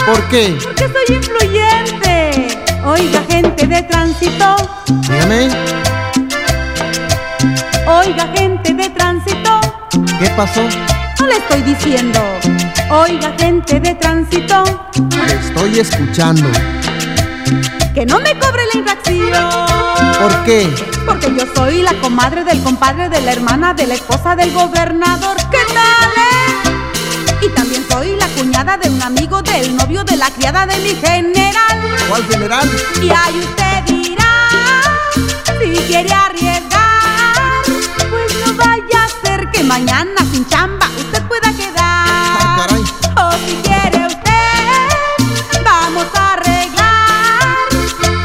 ¿Por qué? Porque soy influyente. Oiga, gente de tránsito. Dígame. Oiga, gente de tránsito. ¿Qué pasó? No le estoy diciendo. Oiga, gente de tránsito. Le estoy escuchando. Que no me cobre la infracción. ¿Por qué? Porque yo soy la comadre del compadre, de la hermana, de la esposa del gobernador. ¿Qué tal, Y también soy la cuñada de un amigo, del novio, de la criada de mi general. ¿Cuál general? Y ahí usted dirá, si quiere arriesgar, pues no vaya a ser que mañana sin chamba usted pueda quedar. Ay, caray. O si quiere usted, vamos a arreglar.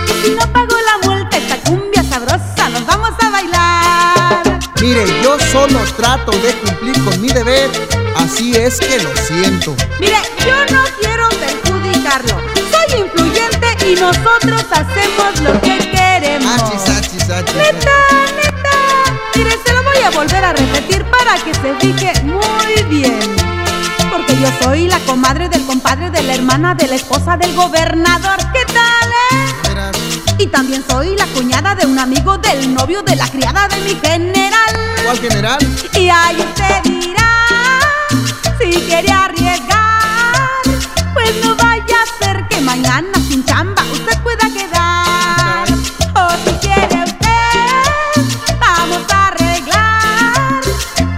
Y si no pago la multa, esta cumbia sabrosa nos vamos a bailar. Mire, yo solo trato de cumplir con mi deber. Así es que lo siento. Mire, yo no quiero perjudicarlo. Soy influyente y nosotros hacemos lo que queremos. Achis. Neta. Mire, se lo voy a volver a repetir para que se fije muy bien. Porque yo soy la comadre del compadre, de la hermana, de la esposa del gobernador. ¿Qué tal, Y también soy la cuñada de un amigo, del novio, de la criada de mi general. ¿Cuál general? Y ahí usted dirá si quiere arriesgar, pues no vaya a ser que mañana sin chamba usted pueda quedar. O si quiere usted, vamos a arreglar,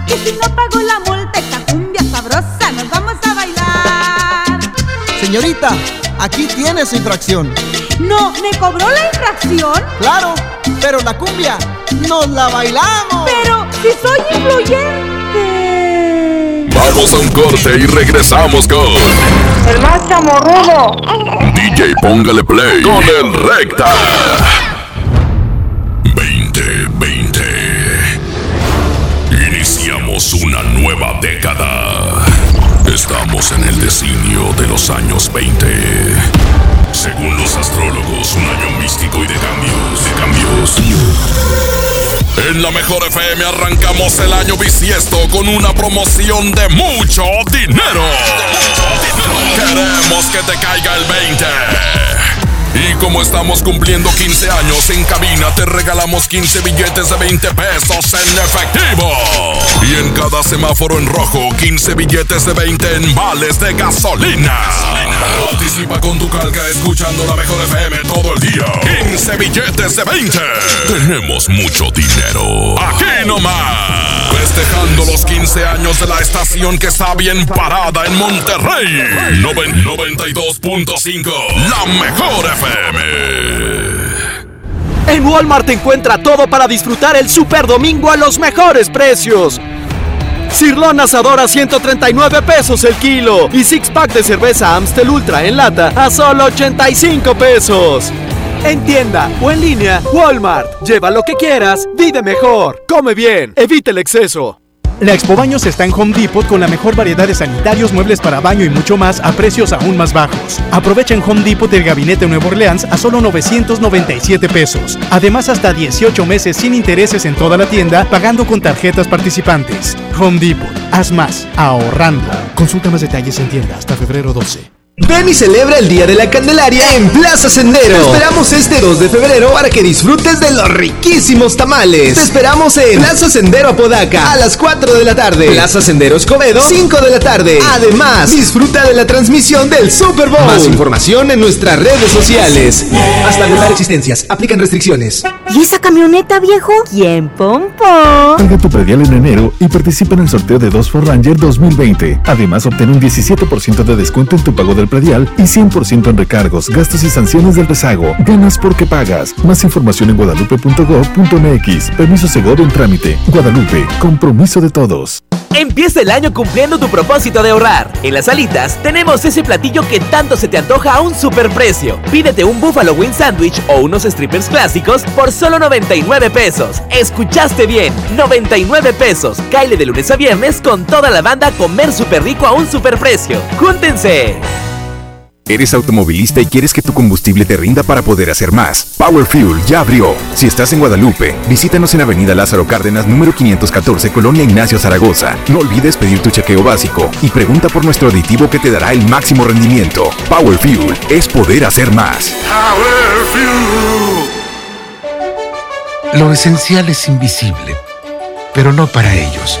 que si no pago la multa esta cumbia sabrosa nos vamos a bailar. Señorita, aquí tiene su infracción. No, ¿me cobró la infracción? Claro, pero la cumbia nos la bailamos. Pero si soy influyente. Vamos a un corte y regresamos con el más chamorrudo. DJ Póngale Play con el Recta 2020. Iniciamos una nueva década. Estamos en el designio de los años 20. Según los astrólogos, un año místico y de cambios. En la Mejor FM arrancamos el año bisiesto con una promoción de mucho dinero. Queremos que te caiga el 20. Y como estamos cumpliendo 15 años en cabina, te regalamos 15 billetes de 20 pesos en efectivo. Y en cada semáforo en rojo, 15 billetes de 20 en vales de gasolina. Participa con tu calca escuchando la Mejor FM todo el día. 15 billetes de 20. Tenemos mucho dinero. Aquí nomás. Festejando los 15 años de la estación que está bien parada en Monterrey. 92.5. La Mejor FM. En Walmart te encuentra todo para disfrutar el Super Domingo a los mejores precios. Sirloin asador a 139 pesos el kilo y six pack de cerveza Amstel Ultra en lata a solo 85 pesos. En tienda o en línea, Walmart. Lleva lo que quieras, vive mejor, come bien, evita el exceso. La Expo Baños está en Home Depot con la mejor variedad de sanitarios, muebles para baño y mucho más a precios aún más bajos. Aprovecha en Home Depot el Gabinete Nueva Orleans a solo 997 pesos. Además, hasta 18 meses sin intereses en toda la tienda, pagando con tarjetas participantes. Home Depot, haz más, ahorrando. Consulta más detalles en tienda hasta febrero 12. Ven y celebra el Día de la Candelaria en Plaza Sendero. Te esperamos este 2 de febrero para que disfrutes de los riquísimos tamales. Te esperamos en Plaza Sendero Apodaca a las 4 de la tarde. Plaza Sendero Escobedo, 5 de la tarde. Además, disfruta de la transmisión del Super Bowl. Más información en nuestras redes sociales. Hasta agotar existencias. Aplican restricciones. ¿Y esa camioneta, viejo? ¿Quién, Pompo? Carga tu predial en enero y participa en el sorteo de 2 Ford Ranger 2020. Además, obtén un 17% de descuento en tu pago del predial y 100% en recargos, gastos y sanciones del rezago. Ganas porque pagas. Más información en guadalupe.gov.mx. Permiso Segov en trámite. Guadalupe, compromiso de todos. Empieza el año cumpliendo tu propósito de ahorrar. En Las Alitas tenemos ese platillo que tanto se te antoja a un superprecio. Pídete un Buffalo Wing Sandwich o unos strippers clásicos por solo 99 pesos. Escuchaste bien, 99 pesos. Cáele de lunes a viernes con toda la banda a comer súper rico a un superprecio. ¡Júntense! ¿Eres automovilista y quieres que tu combustible te rinda para poder hacer más? Power Fuel ya abrió. Si estás en Guadalupe, visítanos en Avenida Lázaro Cárdenas, número 514, Colonia Ignacio Zaragoza. No olvides pedir tu chequeo básico y pregunta por nuestro aditivo que te dará el máximo rendimiento. Power Fuel es poder hacer más. Power Fuel. Lo esencial es invisible, pero no para ellos.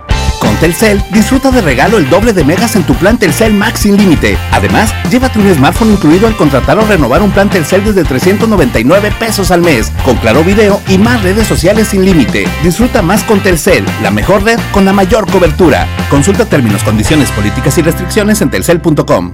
Con Telcel, disfruta de regalo el doble de megas en tu plan Telcel Max sin límite. Además, llévate un smartphone incluido al contratar o renovar un plan Telcel desde 399 pesos al mes, con Claro Video y más redes sociales sin límite. Disfruta más con Telcel, la mejor red con la mayor cobertura. Consulta términos, condiciones, políticas y restricciones en telcel.com.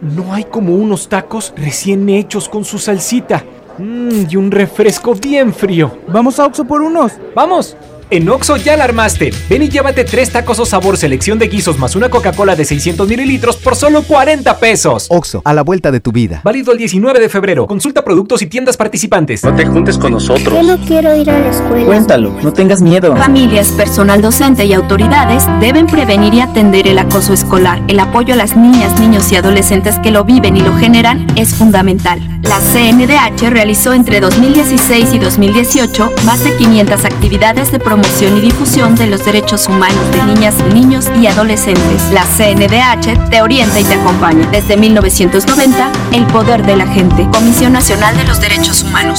¿No hay como unos tacos recién hechos con su salsita? Y un refresco bien frío. ¿Vamos a Oxxo por unos? ¡Vamos! En Oxxo ya la armaste. Ven y llévate 3 tacos o sabor selección de guisos más una Coca-Cola de 600 mililitros por solo 40 pesos. Oxxo, a la vuelta de tu vida. Válido el 19 de febrero. Consulta productos y tiendas participantes. No te juntes con nosotros. Yo no quiero ir a la escuela. Cuéntalo, no tengas miedo. Familias, personal docente y autoridades deben prevenir y atender el acoso escolar. El apoyo a las niñas, niños y adolescentes que lo viven y lo generan es fundamental. La CNDH realizó entre 2016 y 2018 más de 500 actividades de promoción y difusión de los derechos humanos de niñas, niños y adolescentes. La CNDH te orienta y te acompaña. Desde 1990, el poder de la gente. Comisión Nacional de los Derechos Humanos.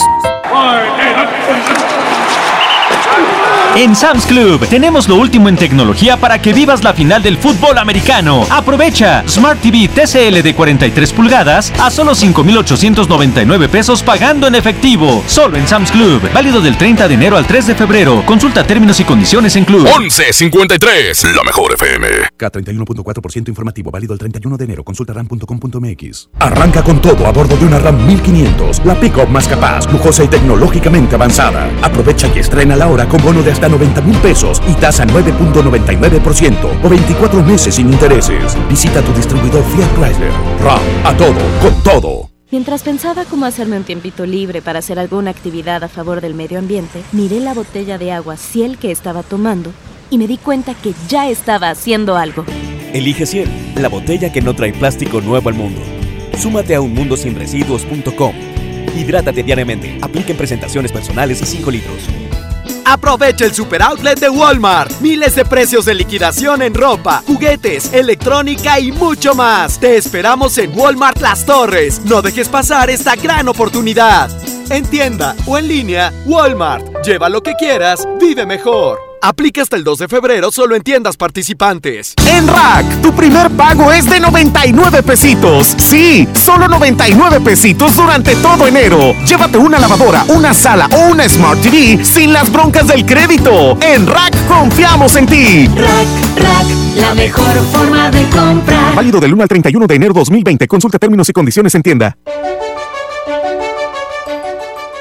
En Sam's Club tenemos lo último en tecnología para que vivas la final del fútbol americano. Aprovecha Smart TV TCL de 43 pulgadas a solo $5,899 pagando en efectivo. Solo en Sam's Club. Válido del 30 de enero al 3 de febrero. Consulta términos y condiciones en Club. 11.53. La mejor FM. K31.4% informativo. Válido el 31 de enero. Consulta ram.com.mx. Arranca con todo a bordo de una Ram 1500. La pick-up más capaz, lujosa y tecnológicamente avanzada. Aprovecha y estrena la hora con bono de hasta $90,000 y tasa 9.99% o 24 meses sin intereses. Visita tu distribuidor Fiat Chrysler. Ram, a todo, con todo. Mientras pensaba cómo hacerme un tiempito libre para hacer alguna actividad a favor del medio ambiente, miré la botella de agua Ciel que estaba tomando y me di cuenta que ya estaba haciendo algo. Elige Ciel, la botella que no trae plástico nuevo al mundo. Súmate a unmundosinresiduos.com. Hidrátate diariamente. Apliquen presentaciones personales y 5 litros. Aprovecha el super outlet de Walmart. Miles de precios de liquidación en ropa, juguetes, electrónica y mucho más. Te esperamos en Walmart Las Torres. No dejes pasar esta gran oportunidad. En tienda o en línea, Walmart. Lleva lo que quieras, vive mejor. Aplica hasta el 2 de febrero solo en tiendas participantes. En Rack, tu primer pago es de 99 pesitos. Sí, solo 99 pesitos durante todo enero. Llévate una lavadora, una sala o una Smart TV sin las broncas del crédito. En Rack, confiamos en ti. Rack, Rack, la mejor forma de comprar. Válido del 1 al 31 de enero 2020. Consulta términos y condiciones en tienda.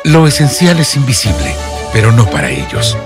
Lo esencial es invisible, pero no para ellos.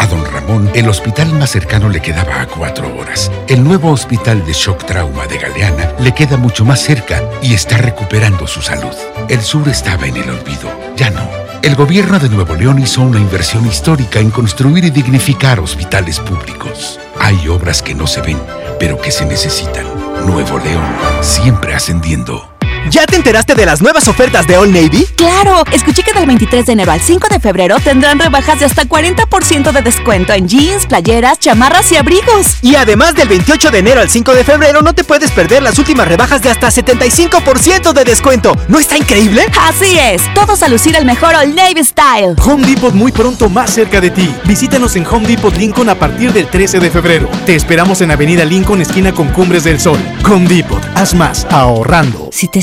A don Ramón, el hospital más cercano le quedaba a 4 horas. El nuevo hospital de shock trauma de Galeana le queda mucho más cerca y está recuperando su salud. El sur estaba en el olvido, ya no. El gobierno de Nuevo León hizo una inversión histórica en construir y dignificar hospitales públicos. Hay obras que no se ven, pero que se necesitan. Nuevo León, siempre ascendiendo. ¿Ya te enteraste de las nuevas ofertas de Old Navy? ¡Claro! Escuché que del 23 de enero al 5 de febrero tendrán rebajas de hasta 40% de descuento en jeans, playeras, chamarras y abrigos. Y además del 28 de enero al 5 de febrero no te puedes perder las últimas rebajas de hasta 75% de descuento. ¿No está increíble? ¡Así es! Todos a lucir el mejor Old Navy Style. Home Depot muy pronto más cerca de ti. Visítanos en Home Depot Lincoln a partir del 13 de febrero. Te esperamos en Avenida Lincoln, esquina con Cumbres del Sol. Home Depot. Haz más ahorrando. Si te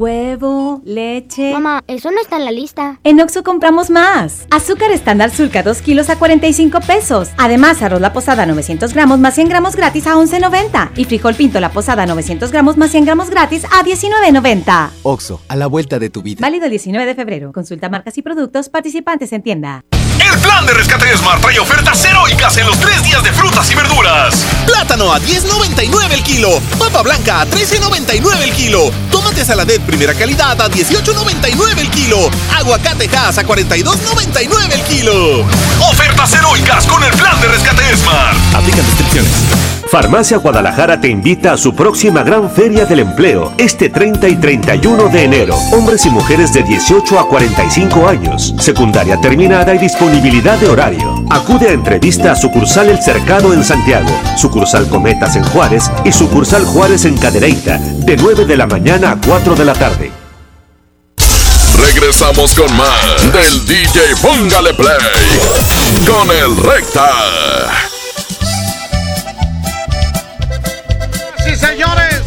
Huevo, leche... Mamá, eso no está en la lista. En Oxxo compramos más. Azúcar estándar Sulca 2 kilos a 45 pesos. Además, arroz La Posada 900 gramos más 100 gramos gratis a 11.90. Y frijol Pinto La Posada 900 gramos más 100 gramos gratis a 19.90. Oxxo, a la vuelta de tu vida. Válido el 19 de febrero. Consulta marcas y productos participantes en tienda. El plan de rescate de Smart trae ofertas heroicas en los 3 días de frutas y verduras. Plátano a $10.99 el kilo. Papa blanca a $13.99 el kilo. Tomate saladet primera calidad a $18.99 el kilo. Aguacate Hass a $42.99 el kilo. Ofertas heroicas con el plan de rescate de Smart. Aplican restricciones. Farmacia Guadalajara te invita a su próxima gran feria del empleo, este 30 y 31 de enero. Hombres y mujeres de 18 a 45 años, secundaria terminada y disponibilidad de horario. Acude a entrevista a sucursal El Cercado en Santiago, sucursal Cometas en Juárez y sucursal Juárez en Cadereyta, de 9 de la mañana a 4 de la tarde. regresamos con más del DJ Póngale Play con el Recta. Sí, señores,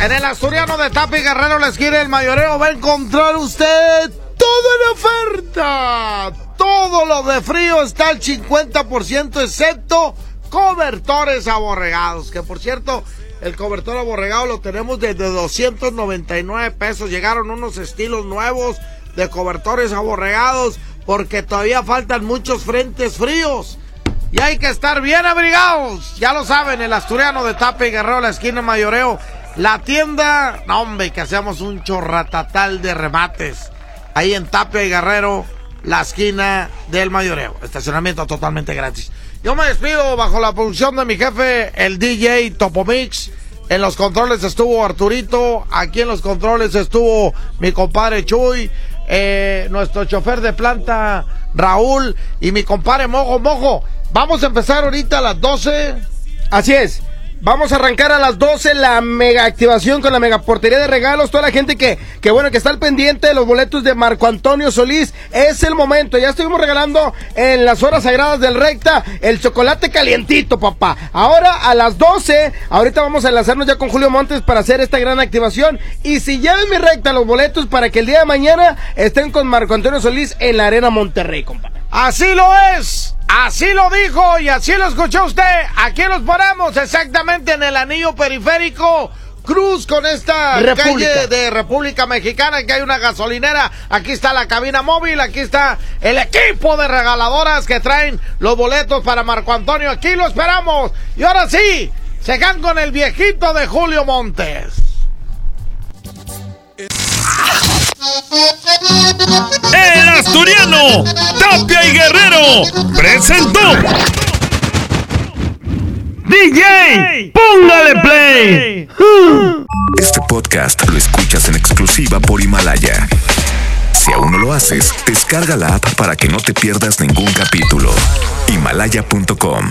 en el Asturiano de Tapi Guerrero, la esquina del Mayoreo, va a encontrar usted todo en oferta. Todo lo de frío está al 50%, excepto cobertores aborregados, que por cierto, el cobertor aborregado lo tenemos desde 299 pesos. Llegaron unos estilos nuevos de cobertores aborregados porque todavía faltan muchos frentes fríos y hay que estar bien abrigados. Ya lo saben, el Asturiano de Tapi Guerrero, la esquina Mayoreo, la tienda. No, hombre, que hacemos un chorratatal de remates ahí en Tapi Guerrero, la esquina del Mayoreo. Estacionamiento totalmente gratis. Yo me despido bajo la producción de mi jefe, el DJ Topomix. En los controles estuvo Arturito. Aquí en los controles estuvo mi compadre Chuy, nuestro chofer de planta Raúl y mi compadre Mojo. Mojo, vamos a empezar ahorita a las 12. Así es, vamos a arrancar a las 12 la mega activación con la mega portería de regalos. Toda la gente que está al pendiente de los boletos de Marco Antonio Solís, es el momento. Ya estuvimos regalando en las horas sagradas del Recta el chocolate calientito, papá. Ahora a las 12, ahorita vamos a enlazarnos ya con Julio Montes para hacer esta gran activación. Y si lleven mi Recta los boletos para que el día de mañana estén con Marco Antonio Solís en la Arena Monterrey, compa. Así lo es, así lo dijo y así lo escuchó usted. Aquí nos ponemos exactamente en el anillo periférico, cruz con esta República. Calle de República Mexicana, que hay una gasolinera. Aquí está la cabina móvil, aquí está el equipo de regaladoras que traen los boletos para Marco Antonio. Aquí lo esperamos. Y ahora sí, se can con el viejito de Julio Montes. El Asturiano, Tapia y Guerrero presentó DJ Póngale Play. Este podcast lo escuchas en exclusiva por Himalaya. Si aún no lo haces, descarga la app para que no te pierdas ningún capítulo. Himalaya.com